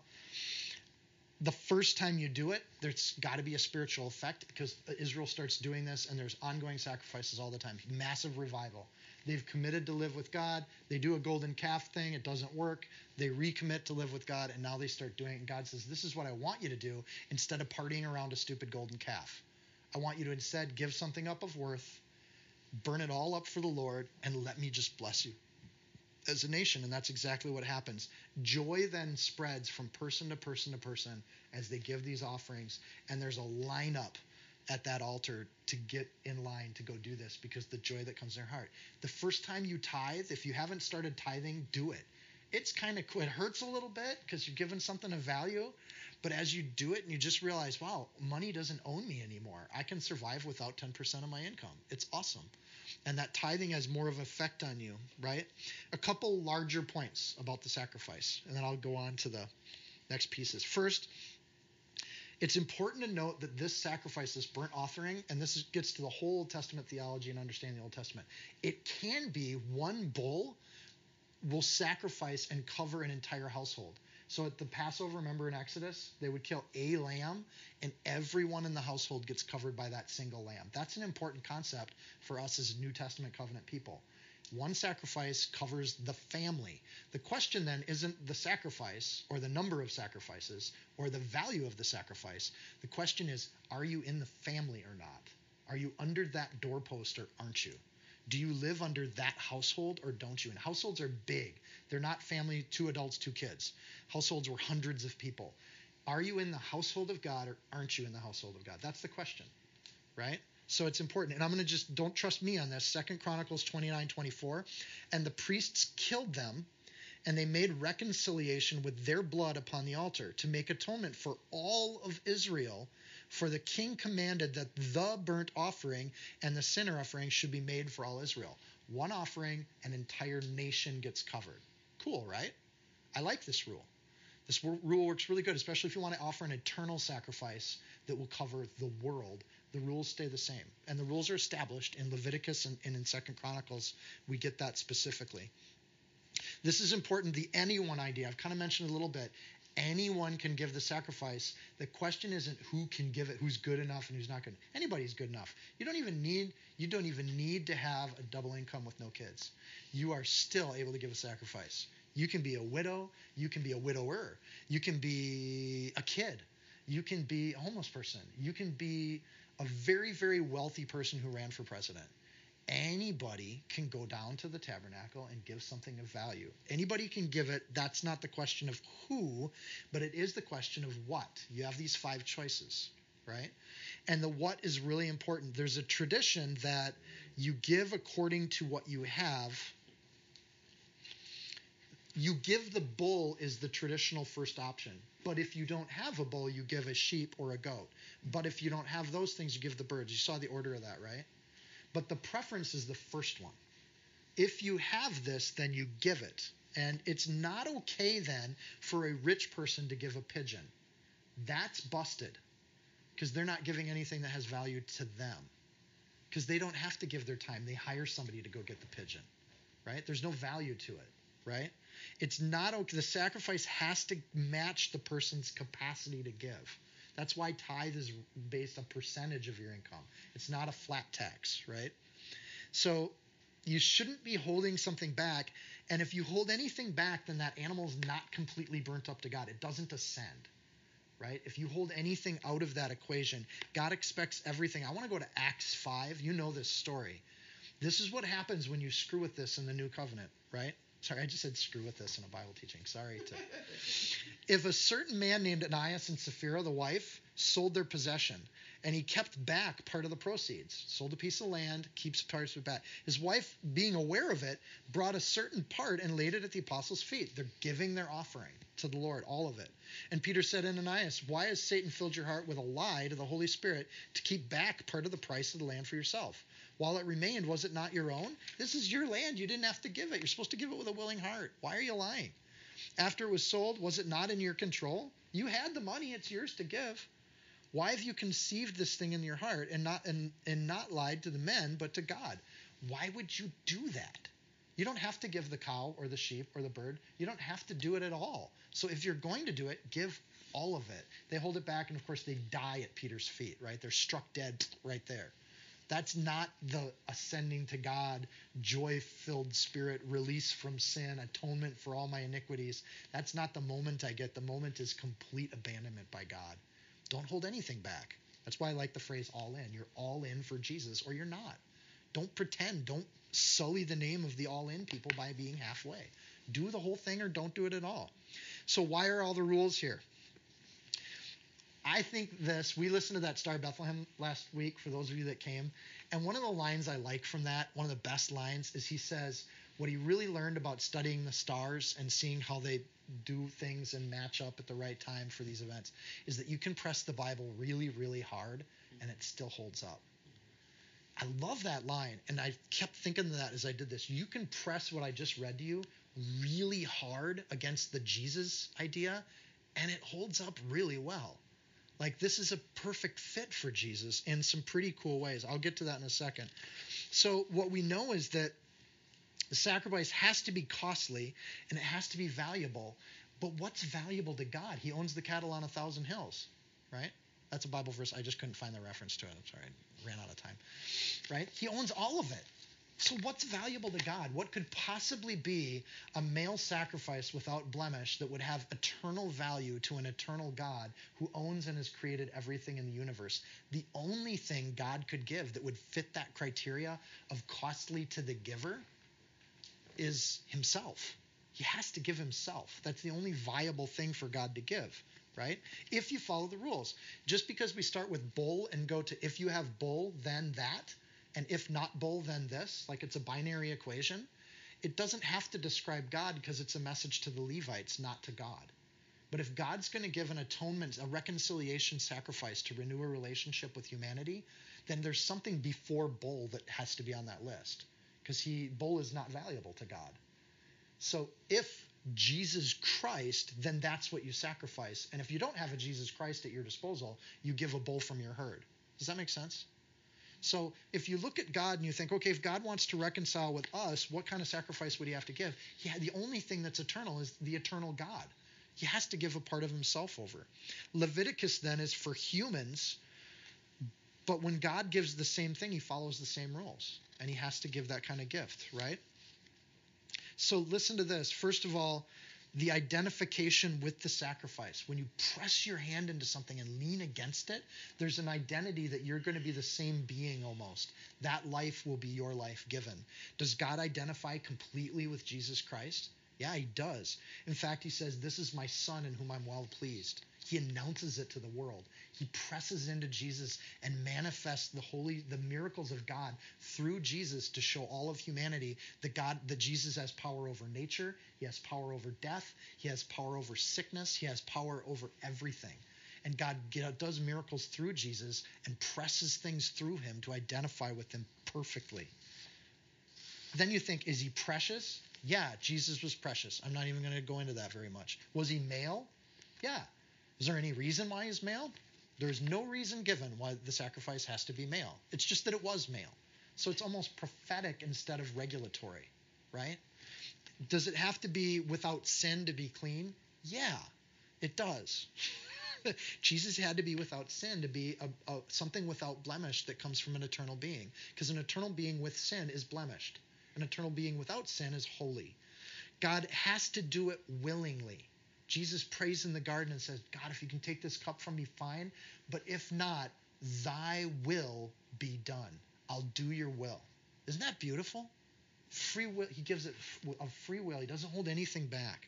The first time you do it, there's got to be a spiritual effect because Israel starts doing this, and there's ongoing sacrifices all the time. Massive revival. They've committed to live with God. They do a golden calf thing. It doesn't work. They recommit to live with God, and now they start doing it. And God says, this is what I want you to do instead of partying around a stupid golden calf. I want you to instead give something up of worth, burn it all up for the Lord, and let me just bless you as a nation. And that's exactly what happens. Joy then spreads from person to person to person as they give these offerings, and there's a lineup at that altar to get in line to go do this because the joy that comes in their heart. The first time you tithe, if you haven't started tithing, do it. It's kind of cool. It hurts a little bit because you're giving something of value, but as you do it and you just realize, wow, money doesn't own me anymore. I can survive without 10% of my income. It's awesome. And that tithing has more of an effect on you, right? A couple larger points about the sacrifice, and then I'll go on to the next pieces. First, it's important to note that this sacrifice, this burnt offering, and this gets to the whole Old Testament theology and understanding the Old Testament, it can be one bull will sacrifice and cover an entire household. So at the Passover, remember in Exodus, they would kill a lamb, and everyone in the household gets covered by that single lamb. That's an important concept for us as New Testament covenant people. One sacrifice covers the family. The question then isn't the sacrifice or the number of sacrifices or the value of the sacrifice. The question is, are you in the family or not? Are you under that doorpost or aren't you? Do you live under that household or don't you? And households are big. They're not family, 2 adults, 2 kids. Households were hundreds of people. Are you in the household of God or aren't you in the household of God? That's the question, right? So it's important. And I'm going to just, don't trust me on this, 2 Chronicles 29:24. And the priests killed them, and they made reconciliation with their blood upon the altar to make atonement for all of Israel. For the king commanded that the burnt offering and the sin offering should be made for all Israel. One offering, an entire nation gets covered. Cool, right? I like this rule. This rule works really good, especially if you want to offer an eternal sacrifice that will cover the world. The rules stay the same. And the rules are established in Leviticus and in 2 Chronicles. We get that specifically. This is important, the anyone idea. I've kind of mentioned it a little bit. Anyone can give the sacrifice. The question isn't who can give it, who's good enough and who's not good. Anybody's good enough. You don't even need to have a double income with no kids. You are still able to give a sacrifice. You can be a widow. You can be a widower. You can be a kid. You can be a homeless person. You can be a very, very wealthy person who ran for president. Anybody can go down to the tabernacle and give something of value. Anybody can give it. That's not the question of who, but it is the question of what. You have these 5 choices, right? And the what is really important. There's a tradition that you give according to what you have. You give the bull is the traditional first option. But if you don't have a bull, you give a sheep or a goat. But if you don't have those things, you give the birds. You saw the order of that, right? But the preference is the first one. If you have this, then you give it. And it's not okay then for a rich person to give a pigeon. That's busted because they're not giving anything that has value to them. because they don't have to give their time. They hire somebody to go get the pigeon, right? There's no value to it, right? It's not okay. The sacrifice has to match the person's capacity to give. That's why tithe is based on percentage of your income. It's not a flat tax, right? So you shouldn't be holding something back. And if you hold anything back, then that animal's not completely burnt up to God. It doesn't ascend, right? If you hold anything out of that equation, God expects everything. I want to go to Acts 5. You know this story. This is what happens when you screw with this in the new covenant, right? Sorry, I just said screw with this in a Bible teaching. Sorry. If a certain man named Ananias and Sapphira, the wife, sold their possession, and he kept back part of the proceeds, sold a piece of land, keeps parts of it back. His wife, being aware of it, brought a certain part and laid it at the apostles' feet. They're giving their offering to the Lord, all of it. And Peter said, Ananias, why has Satan filled your heart with a lie to the Holy Spirit to keep back part of the price of the land for yourself? While it remained, was it not your own? This is your land. You didn't have to give it. You're supposed to give it with a willing heart. Why are you lying? After it was sold, was it not in your control? You had the money. It's yours to give. Why have you conceived this thing in your heart and not lied to the men, but to God? Why would you do that? You don't have to give the cow or the sheep or the bird. You don't have to do it at all. So if you're going to do it, give all of it. They hold it back, and of course they die at Peter's feet, right? They're struck dead right there. That's not the ascending to God, joy-filled spirit, release from sin, atonement for all my iniquities. That's not the moment I get. The moment is complete abandonment by God. Don't hold anything back. That's why I like the phrase all in. You're all in for Jesus or you're not. Don't pretend. Don't sully the name of the all-in people by being halfway. Do the whole thing or don't do it at all. So why are all the rules here? I think this, we listened to that Star Bethlehem last week for those of you that came. And one of the lines I like from that, one of the best lines, is he says what he really learned about studying the stars and seeing how they do things and match up at the right time for these events is that you can press the Bible really, really hard and it still holds up. I love that line. And I kept thinking of that as I did this. You can press what I just read to you really hard against the Jesus idea and it holds up really well. Like this is a perfect fit for Jesus in some pretty cool ways. I'll get to that in a second. So what we know is that the sacrifice has to be costly and it has to be valuable. But what's valuable to God? He owns the cattle on 1,000 hills, right? That's a Bible verse. I just couldn't find the reference to it. I'm sorry. I ran out of time, right? He owns all of it. So what's valuable to God? What could possibly be a male sacrifice without blemish that would have eternal value to an eternal God who owns and has created everything in the universe? The only thing God could give that would fit that criteria of costly to the giver is himself. He has to give himself. That's the only viable thing for God to give, right? If you follow the rules. Just because we start with bull and go to if you have bull, then that, and if not bull, then this, like it's a binary equation. It doesn't have to describe God because it's a message to the Levites, not to God. But if God's going to give an atonement, a reconciliation sacrifice to renew a relationship with humanity, then there's something before bull that has to be on that list because bull is not valuable to God. So if Jesus Christ, then that's what you sacrifice. And if you don't have a Jesus Christ at your disposal, you give a bull from your herd. Does that make sense? So if you look at God and you think, okay, if God wants to reconcile with us, what kind of sacrifice would he have to give? Yeah, the only thing that's eternal is the eternal God. He has to give a part of himself over. Leviticus then is for humans, but when God gives the same thing, he follows the same rules, and he has to give that kind of gift, right? So listen to this. First of all, the identification with the sacrifice. When you press your hand into something and lean against it, there's an identity that you're going to be the same being almost. That life will be your life given. Does God identify completely with Jesus Christ? Yeah, he does. In fact, he says, this is my son in whom I'm well pleased. He announces it to the world. He presses into Jesus and manifests the miracles of God through Jesus to show all of humanity that Jesus has power over nature. He has power over death. He has power over sickness. He has power over everything. And God does miracles through Jesus and presses things through him to identify with him perfectly. Then you think, is he precious? Yeah, Jesus was precious. I'm not even going to go into that very much. Was he male? Yeah. Is there any reason why he's male? There's no reason given why the sacrifice has to be male. It's just that it was male. So it's almost prophetic instead of regulatory, right? Does it have to be without sin to be clean? Yeah, it does. Jesus had to be without sin to be something without blemish that comes from an eternal being, because an eternal being with sin is blemished. An eternal being without sin is holy. God has to do it willingly. Jesus prays in the garden and says, God, if you can take this cup from me, fine. But if not, thy will be done. I'll do your will. Isn't that beautiful? Free will. He gives it a free will. He doesn't hold anything back.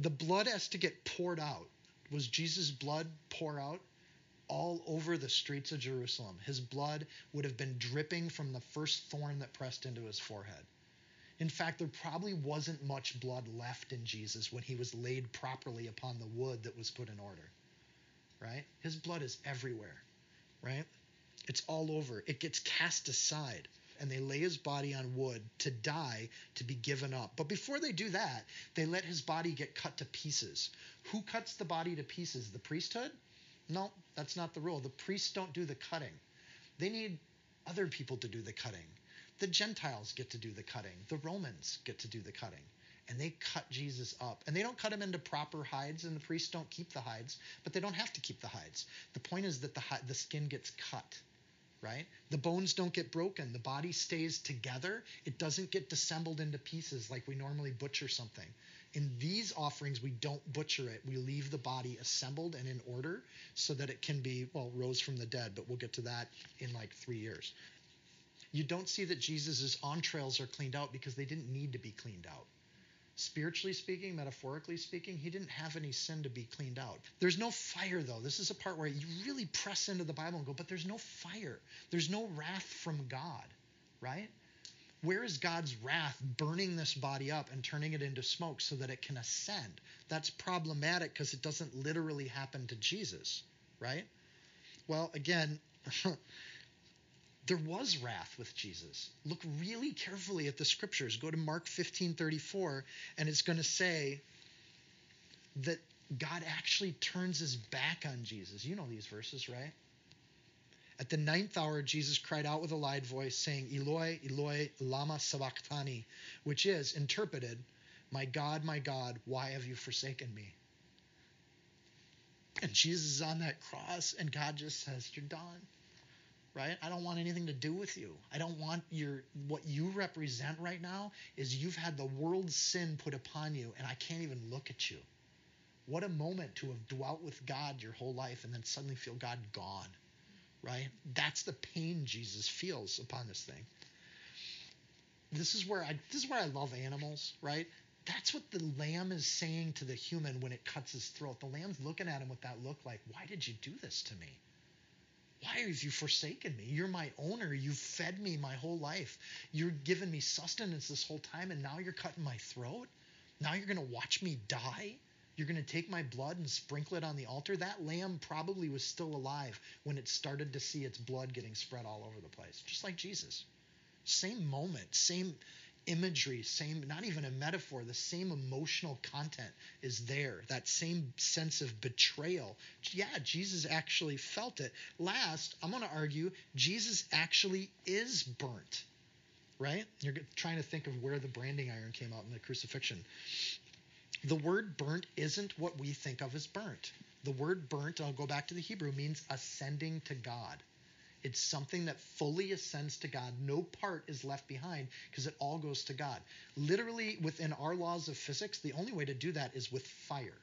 The blood has to get poured out. Was Jesus' blood poured out all over the streets of Jerusalem? His blood would have been dripping from the first thorn that pressed into his forehead. In fact, there probably wasn't much blood left in Jesus when he was laid properly upon the wood that was put in order, right? His blood is everywhere, right? It's all over. It gets cast aside, and they lay his body on wood to die, to be given up. But before they do that, they let his body get cut to pieces. Who cuts the body to pieces? The priesthood? No, that's not the rule. The priests don't do the cutting. They need other people to do the cutting. The Gentiles get to do the cutting. The Romans get to do the cutting. And they cut Jesus up. And they don't cut him into proper hides, and the priests don't keep the hides, but they don't have to keep the hides. The point is that the skin gets cut, right? The bones don't get broken. The body stays together. It doesn't get dissembled into pieces like we normally butcher something. In these offerings, we don't butcher it. We leave the body assembled and in order so that it can be, well, rose from the dead, but we'll get to that in like 3 years. You don't see that Jesus' entrails are cleaned out because they didn't need to be cleaned out. Spiritually speaking, metaphorically speaking, he didn't have any sin to be cleaned out. There's no fire, though. This is a part where you really press into the Bible and go, but there's no fire. There's no wrath from God, right? Where is God's wrath burning this body up and turning it into smoke so that it can ascend? That's problematic because it doesn't literally happen to Jesus, right? Well, again... There was wrath with Jesus. Look really carefully at the scriptures. Go to Mark 15:34, and it's going to say that God actually turns his back on Jesus. You know these verses, right? At the 9th hour, Jesus cried out with a loud voice, saying, Eloi, Eloi, lama sabachthani, which is interpreted, my God, why have you forsaken me? And Jesus is on that cross, and God just says, you're done. Right? I don't want anything to do with you. I don't want what you represent right now is you've had the world's sin put upon you, and I can't even look at you. What a moment to have dwelt with God your whole life and then suddenly feel God gone, right? That's the pain Jesus feels upon this thing. This is where I love animals, right? That's what the lamb is saying to the human when it cuts his throat. The lamb's looking at him with that look like, why did you do this to me? Why have you forsaken me? You're my owner. You've fed me my whole life. You've given me sustenance this whole time, and now you're cutting my throat? Now you're going to watch me die? You're going to take my blood and sprinkle it on the altar? That lamb probably was still alive when it started to see its blood getting spread all over the place, just like Jesus. Same moment, same imagery, same, not even a metaphor, the same emotional content is there, that same sense of betrayal. Yeah, Jesus actually felt it. Last, I'm going to argue, Jesus actually is burnt, right? You're trying to think of where the branding iron came out in the crucifixion. The word burnt isn't what we think of as burnt. The word burnt, I'll go back to the Hebrew, means ascending to God. It's something that fully ascends to God. No part is left behind because it all goes to God. Literally, within our laws of physics, the only way to do that is with fire,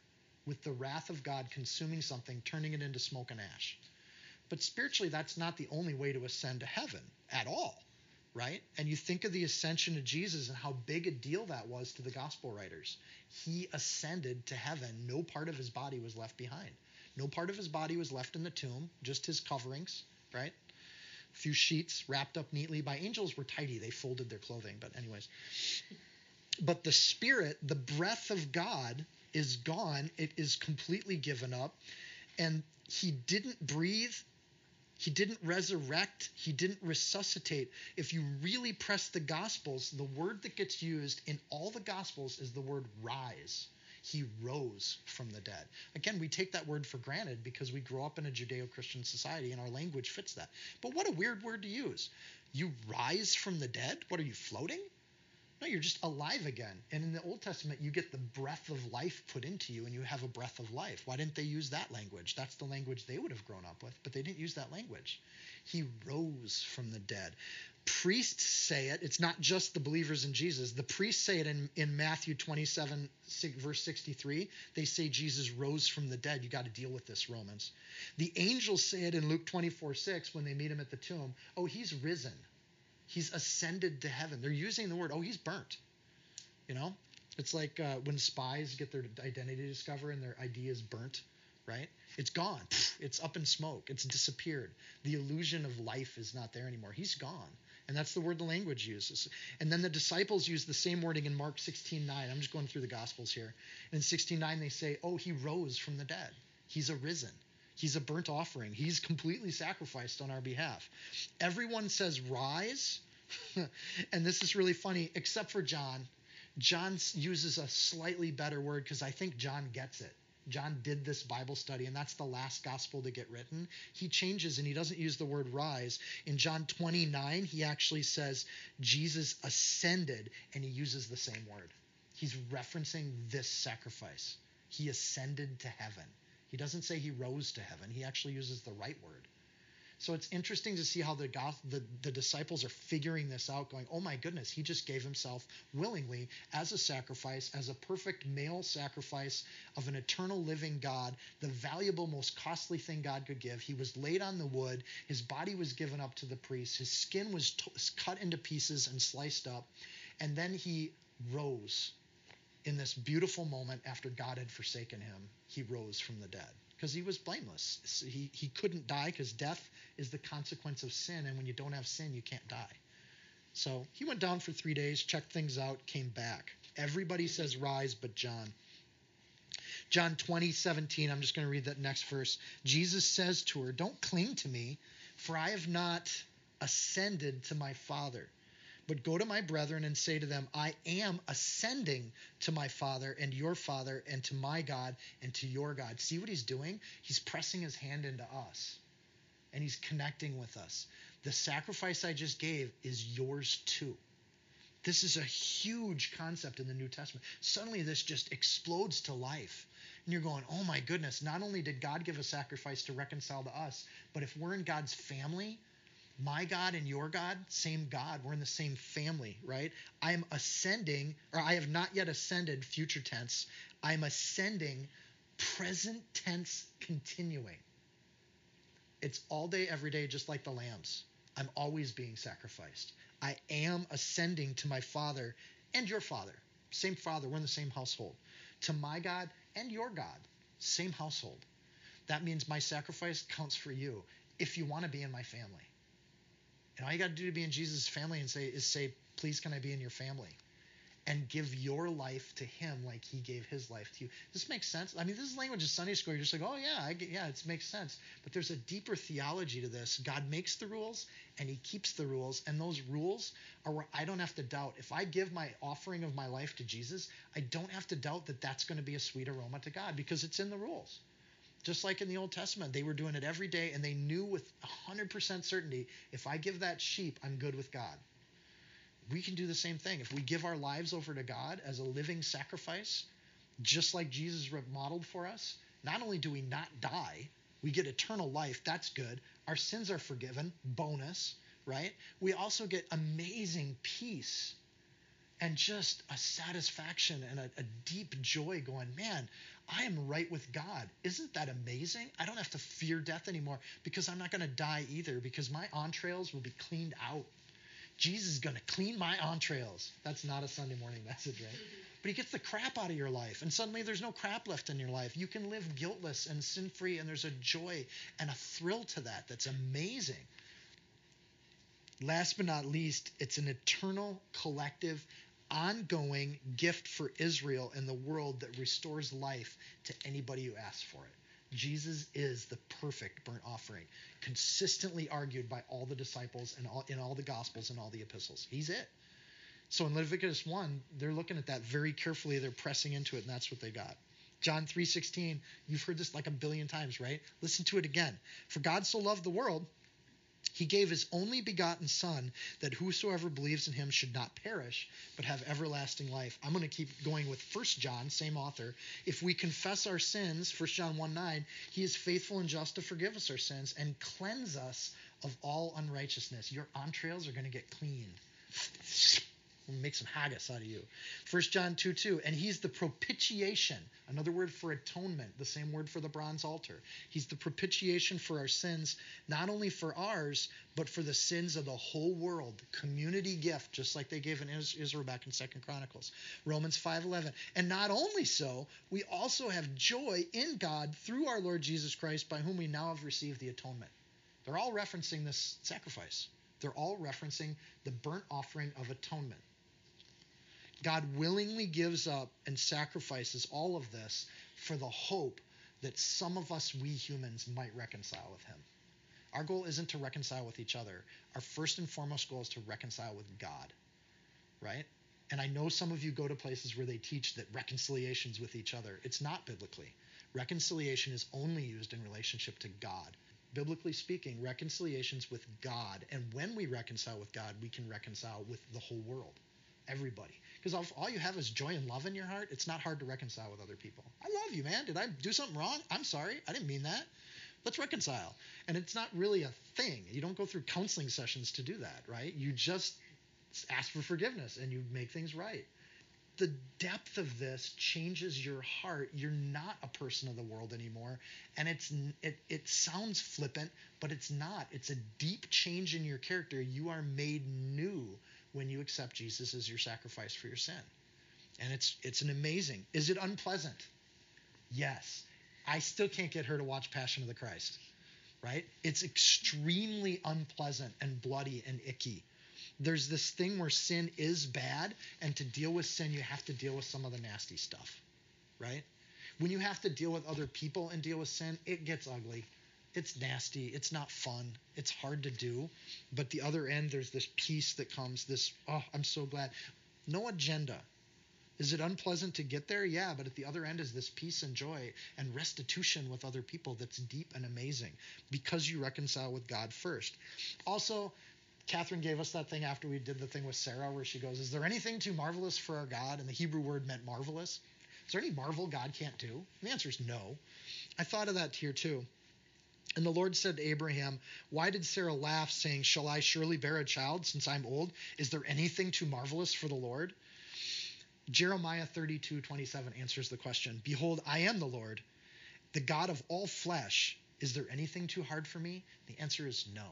with the wrath of God consuming something, turning it into smoke and ash. But spiritually, that's not the only way to ascend to heaven at all, right? And you think of the ascension of Jesus and how big a deal that was to the gospel writers. He ascended to heaven. No part of his body was left behind. No part of his body was left in the tomb, just his coverings, right? Few sheets wrapped up neatly by angels were tidy. They folded their clothing, but anyways. But the Spirit, the breath of God is gone. It is completely given up. And he didn't breathe. He didn't resurrect. He didn't resuscitate. If you really press the Gospels, the word that gets used in all the Gospels is the word rise. He rose from the dead. Again, we take that word for granted because we grow up in a Judeo-Christian society and our language fits that. But what a weird word to use. You rise from the dead? What are you, floating? No, you're just alive again. And in the Old Testament, you get the breath of life put into you, and you have a breath of life. Why didn't they use that language? That's the language they would have grown up with, but they didn't use that language. He rose from the dead. Priests say it. It's not just the believers in Jesus. The priests say it in Matthew 27, verse 63. They say Jesus rose from the dead. You got to deal with this, Romans. The angels say it in Luke 24:6 when they meet him at the tomb. Oh, he's risen. He's ascended to heaven. They're using the word, oh, he's burnt. You know, it's like when spies get their identity discovered and their ID is burnt, right? It's gone. It's up in smoke. It's disappeared. The illusion of life is not there anymore. He's gone. And that's the word the language uses. And then the disciples use the same wording in Mark 16:9. I'm just going through the Gospels here. And in 16:9, they say, oh, he rose from the dead. He's arisen. He's a burnt offering. He's completely sacrificed on our behalf. Everyone says rise. And this is really funny, except for John. John uses a slightly better word because I think John gets it. John did this Bible study, and that's the last gospel to get written. He changes, and he doesn't use the word rise. In John 29, he actually says Jesus ascended, and he uses the same word. He's referencing this sacrifice. He ascended to heaven. He doesn't say he rose to heaven. He actually uses the right word. So it's interesting to see how the disciples are figuring this out, going, oh my goodness, he just gave himself willingly as a sacrifice, as a perfect male sacrifice of an eternal living God, the valuable, most costly thing God could give. He was laid on the wood. His body was given up to the priests. His skin was cut into pieces and sliced up. And then he rose. In this beautiful moment after God had forsaken him, he rose from the dead because he was blameless. So he couldn't die because death is the consequence of sin, and when you don't have sin, you can't die. So he went down for 3 days, checked things out, came back. Everybody says rise but John. John 20:17, I'm just going to read that next verse. Jesus says to her, don't cling to me, for I have not ascended to my Father. But go to my brethren and say to them, I am ascending to my Father and your Father and to my God and to your God. See what he's doing? He's pressing his hand into us, and he's connecting with us. The sacrifice I just gave is yours too. This is a huge concept in the New Testament. Suddenly this just explodes to life. And you're going, oh my goodness, not only did God give a sacrifice to reconcile to us, but if we're in God's family, my God and your God, same God. We're in the same family, right? I am ascending, or I have not yet ascended, future tense. I am ascending, present tense, continuing. It's all day, every day, just like the lambs. I'm always being sacrificed. I am ascending to my Father and your Father. Same Father. We're in the same household. To my God and your God. Same household. That means my sacrifice counts for you if you want to be in my family. And all you got to do to be in Jesus' family and say, please, can I be in your family? And give your life to him like he gave his life to you. This makes sense. I mean, this is language of Sunday school. You're just like, oh, yeah, it makes sense. But there's a deeper theology to this. God makes the rules, and he keeps the rules. And those rules are where I don't have to doubt. If I give my offering of my life to Jesus, I don't have to doubt that that's going to be a sweet aroma to God because it's in the rules. Just like in the Old Testament, they were doing it every day, and they knew with 100% certainty, if I give that sheep, I'm good with God. We can do the same thing. If we give our lives over to God as a living sacrifice, just like Jesus modeled for us, not only do we not die, we get eternal life. That's good. Our sins are forgiven. Bonus, right? We also get amazing peace and just a satisfaction and a deep joy going, man, I am right with God. Isn't that amazing? I don't have to fear death anymore because I'm not going to die either because my entrails will be cleaned out. Jesus is going to clean my entrails. That's not a Sunday morning message, right? But he gets the crap out of your life, and suddenly there's no crap left in your life. You can live guiltless and sin-free, and there's a joy and a thrill to that that's amazing. Last but not least, it's an eternal, collective, ongoing gift for Israel and the world that restores life to anybody who asks for it. Jesus is the perfect burnt offering, consistently argued by all the disciples and in all the Gospels and all the epistles. He's it. So in Leviticus 1, they're looking at that very carefully. They're pressing into it, and that's what they got. John 3:16, you've heard this like a billion times, right? Listen to it again. For God so loved the world He gave his only begotten Son, that whosoever believes in him should not perish, but have everlasting life. I'm going to keep going with 1 John, same author. If we confess our sins, 1 John 1:9, he is faithful and just to forgive us our sins and cleanse us of all unrighteousness. Your entrails are going to get clean. We'll make some haggis out of you. 1 John 2:2, and he's the propitiation, another word for atonement, the same word for the bronze altar. He's the propitiation for our sins, not only for ours, but for the sins of the whole world. Community gift, just like they gave in Israel back in 2 Chronicles. Romans 5:11, and not only so, we also have joy in God through our Lord Jesus Christ, by whom we now have received the atonement. They're all referencing this sacrifice. They're all referencing the burnt offering of atonement. God willingly gives up and sacrifices all of this for the hope that some of us, we humans, might reconcile with him. Our goal isn't to reconcile with each other. Our first and foremost goal is to reconcile with God, right? And I know some of you go to places where they teach that reconciliation's with each other. It's not biblically. Reconciliation is only used in relationship to God. Biblically speaking, reconciliation's with God. And when we reconcile with God, we can reconcile with the whole world. Everybody. Because if all you have is joy and love in your heart, it's not hard to reconcile with other people. I love you, man. Did I do something wrong? I'm sorry. I didn't mean that. Let's reconcile. And it's not really a thing. You don't go through counseling sessions to do that, right? You just ask for forgiveness and you make things right. The depth of this changes your heart. You're not a person of the world anymore. And it sounds flippant, but it's not. It's a deep change in your character. You are made new when you accept Jesus as your sacrifice for your sin. And it's an amazing. Is it unpleasant? Yes. I still can't get her to watch Passion of the Christ, right? It's extremely unpleasant and bloody and icky. There's this thing where sin is bad, and to deal with sin, you have to deal with some of the nasty stuff, right? When you have to deal with other people and deal with sin, it gets ugly. It's nasty. It's not fun. It's hard to do. But the other end, there's this peace that comes, this, oh, I'm so glad. No agenda. Is it unpleasant to get there? Yeah, but at the other end is this peace and joy and restitution with other people that's deep and amazing because you reconcile with God first. Also, Catherine gave us that thing after we did the thing with Sarah where she goes, is there anything too marvelous for our God? And the Hebrew word meant marvelous. Is there any marvel God can't do? And the answer is no. I thought of that here too. And the Lord said to Abraham, why did Sarah laugh, saying, shall I surely bear a child since I'm old? Is there anything too marvelous for the Lord? Jeremiah 32:27 answers the question. Behold, I am the Lord, the God of all flesh. Is there anything too hard for me? The answer is no.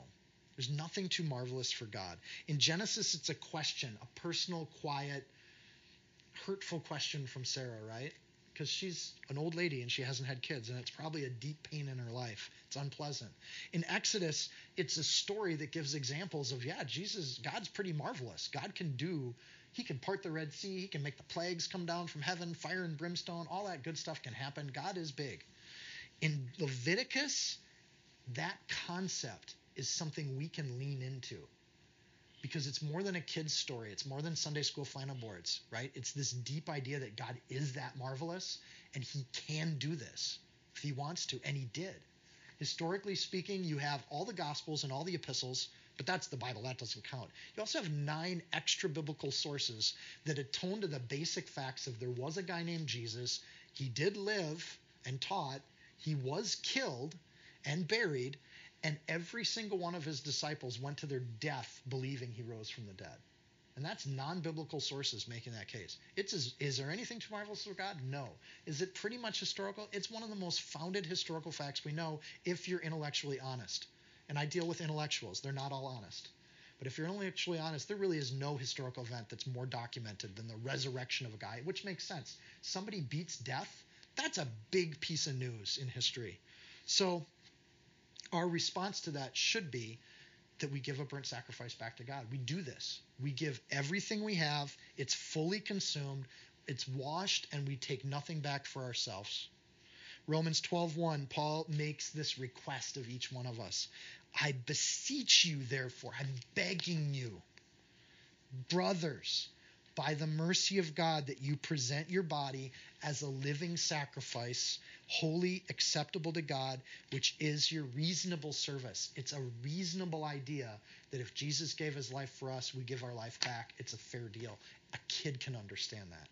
There's nothing too marvelous for God. In Genesis, it's a question, a personal, quiet, hurtful question from Sarah, right? Because she's an old lady and she hasn't had kids, and it's probably a deep pain in her life. It's unpleasant. In Exodus, it's a story that gives examples of, yeah, Jesus, God's pretty marvelous. God can do, he can part the Red Sea, he can make the plagues come down from heaven, fire and brimstone, all that good stuff can happen. God is big. In Leviticus, that concept is something we can lean into because it's more than a kid's story. It's more than Sunday school flannel boards, right? It's this deep idea that God is that marvelous and he can do this if he wants to, and he did. Historically speaking, you have all the Gospels and all the epistles, but that's the Bible. That doesn't count. You also have 9 extra biblical sources that atone to the basic facts of there was a guy named Jesus. He did live and taught. He was killed and buried. And every single one of his disciples went to their death believing he rose from the dead. And that's non-biblical sources making that case. Is there anything too marvelous for God? No. Is it pretty much historical? It's one of the most founded historical facts we know if you're intellectually honest. And I deal with intellectuals. They're not all honest. But if you're intellectually honest, there really is no historical event that's more documented than the resurrection of a guy, which makes sense. Somebody beats death. That's a big piece of news in history. So our response to that should be that we give a burnt sacrifice back to God. We do this. We give everything we have. It's fully consumed. It's washed, and we take nothing back for ourselves. Romans 12:1, Paul makes this request of each one of us. I beseech you, therefore, I'm begging you, brothers, by the mercy of God that you present your body as a living sacrifice, holy, acceptable to God, which is your reasonable service. It's a reasonable idea that if Jesus gave his life for us, we give our life back. It's a fair deal. A kid can understand that.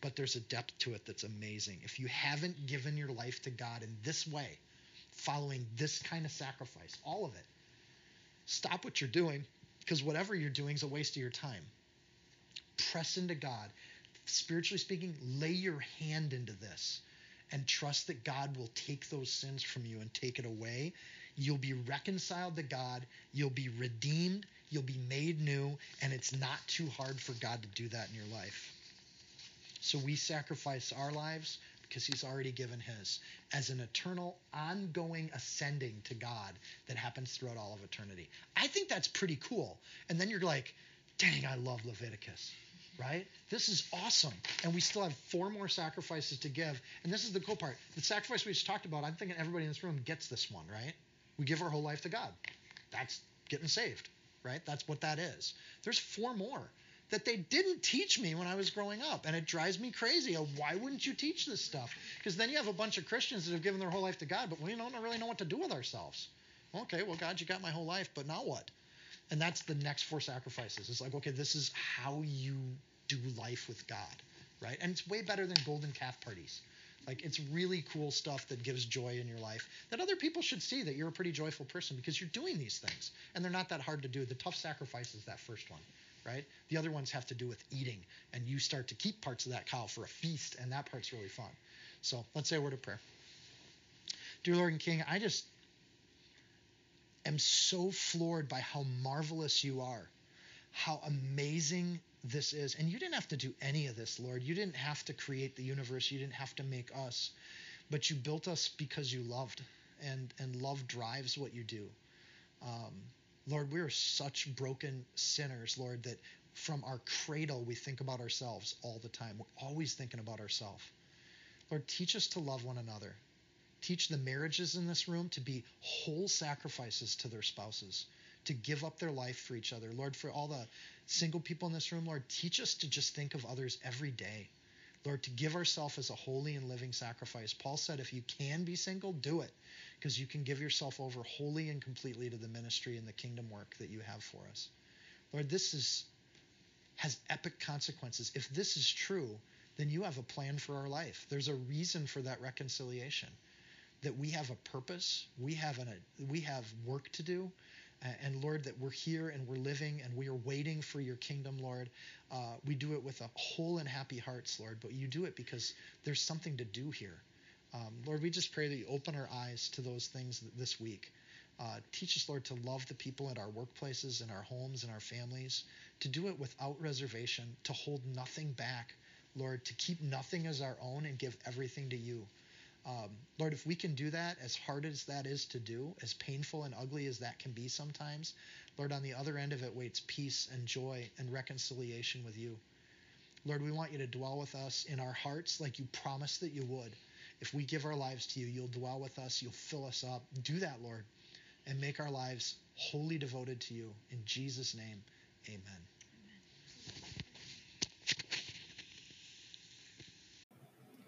But there's a depth to it that's amazing. If you haven't given your life to God in this way, following this kind of sacrifice, all of it, stop what you're doing, because whatever you're doing is a waste of your time. Press into God. Spiritually speaking, lay your hand into this and trust that God will take those sins from you and take it away. You'll be reconciled to God. You'll be redeemed. You'll be made new. And it's not too hard for God to do that in your life. So we sacrifice our lives because he's already given his as an eternal, ongoing ascending to God that happens throughout all of eternity. I think that's pretty cool. And then you're like, dang, I love Leviticus, right? This is awesome. And we still have 4 more sacrifices to give. And this is the cool part. The sacrifice we just talked about, I'm thinking everybody in this room gets this one, right? We give our whole life to God. That's getting saved, right? That's what that is. There's 4 more that they didn't teach me when I was growing up. And it drives me crazy. Why wouldn't you teach this stuff? Because then you have a bunch of Christians that have given their whole life to God, but we don't really know what to do with ourselves. Okay, well, God, you got my whole life, but now what? And that's the next 4 sacrifices. It's like, okay, this is how you do life with God, right? And it's way better than golden calf parties. Like, it's really cool stuff that gives joy in your life that other people should see that you're a pretty joyful person because you're doing these things. And they're not that hard to do. The tough sacrifice is that first one. Right? The other ones have to do with eating, and you start to keep parts of that cow for a feast, and that part's really fun. So let's say a word of prayer. Dear Lord and King, I just am so floored by how marvelous you are, how amazing this is. And you didn't have to do any of this, Lord. You didn't have to create the universe. You didn't have to make us, but you built us because you loved, and love drives what you do. Lord, we are such broken sinners, Lord, that from our cradle we think about ourselves all the time. We're always thinking about ourselves. Lord, teach us to love one another. Teach the marriages in this room to be whole sacrifices to their spouses, to give up their life for each other. Lord, for all the single people in this room, Lord, teach us to just think of others every day. Lord, to give ourselves as a holy and living sacrifice. Paul said, if you can be single, do it, because you can give yourself over wholly and completely to the ministry and the kingdom work that you have for us. Lord, this has epic consequences. If this is true, then you have a plan for our life. There's a reason for that reconciliation, that we have a purpose, we have work to do, and Lord, that we're here and we're living and we are waiting for your kingdom, Lord. We do it with a whole and happy hearts, Lord, but you do it because there's something to do here. Lord, we just pray that you open our eyes to those things this week. Teach us, Lord, to love the people at our workplaces, in our homes, in our families, to do it without reservation, to hold nothing back, Lord, to keep nothing as our own and give everything to you. Lord, if we can do that, as hard as that is to do, as painful and ugly as that can be sometimes, Lord, on the other end of it waits peace and joy and reconciliation with you. Lord, we want you to dwell with us in our hearts like you promised that you would. If we give our lives to you, you'll dwell with us, you'll fill us up. Do that, Lord, and make our lives wholly devoted to you. In Jesus' name, amen.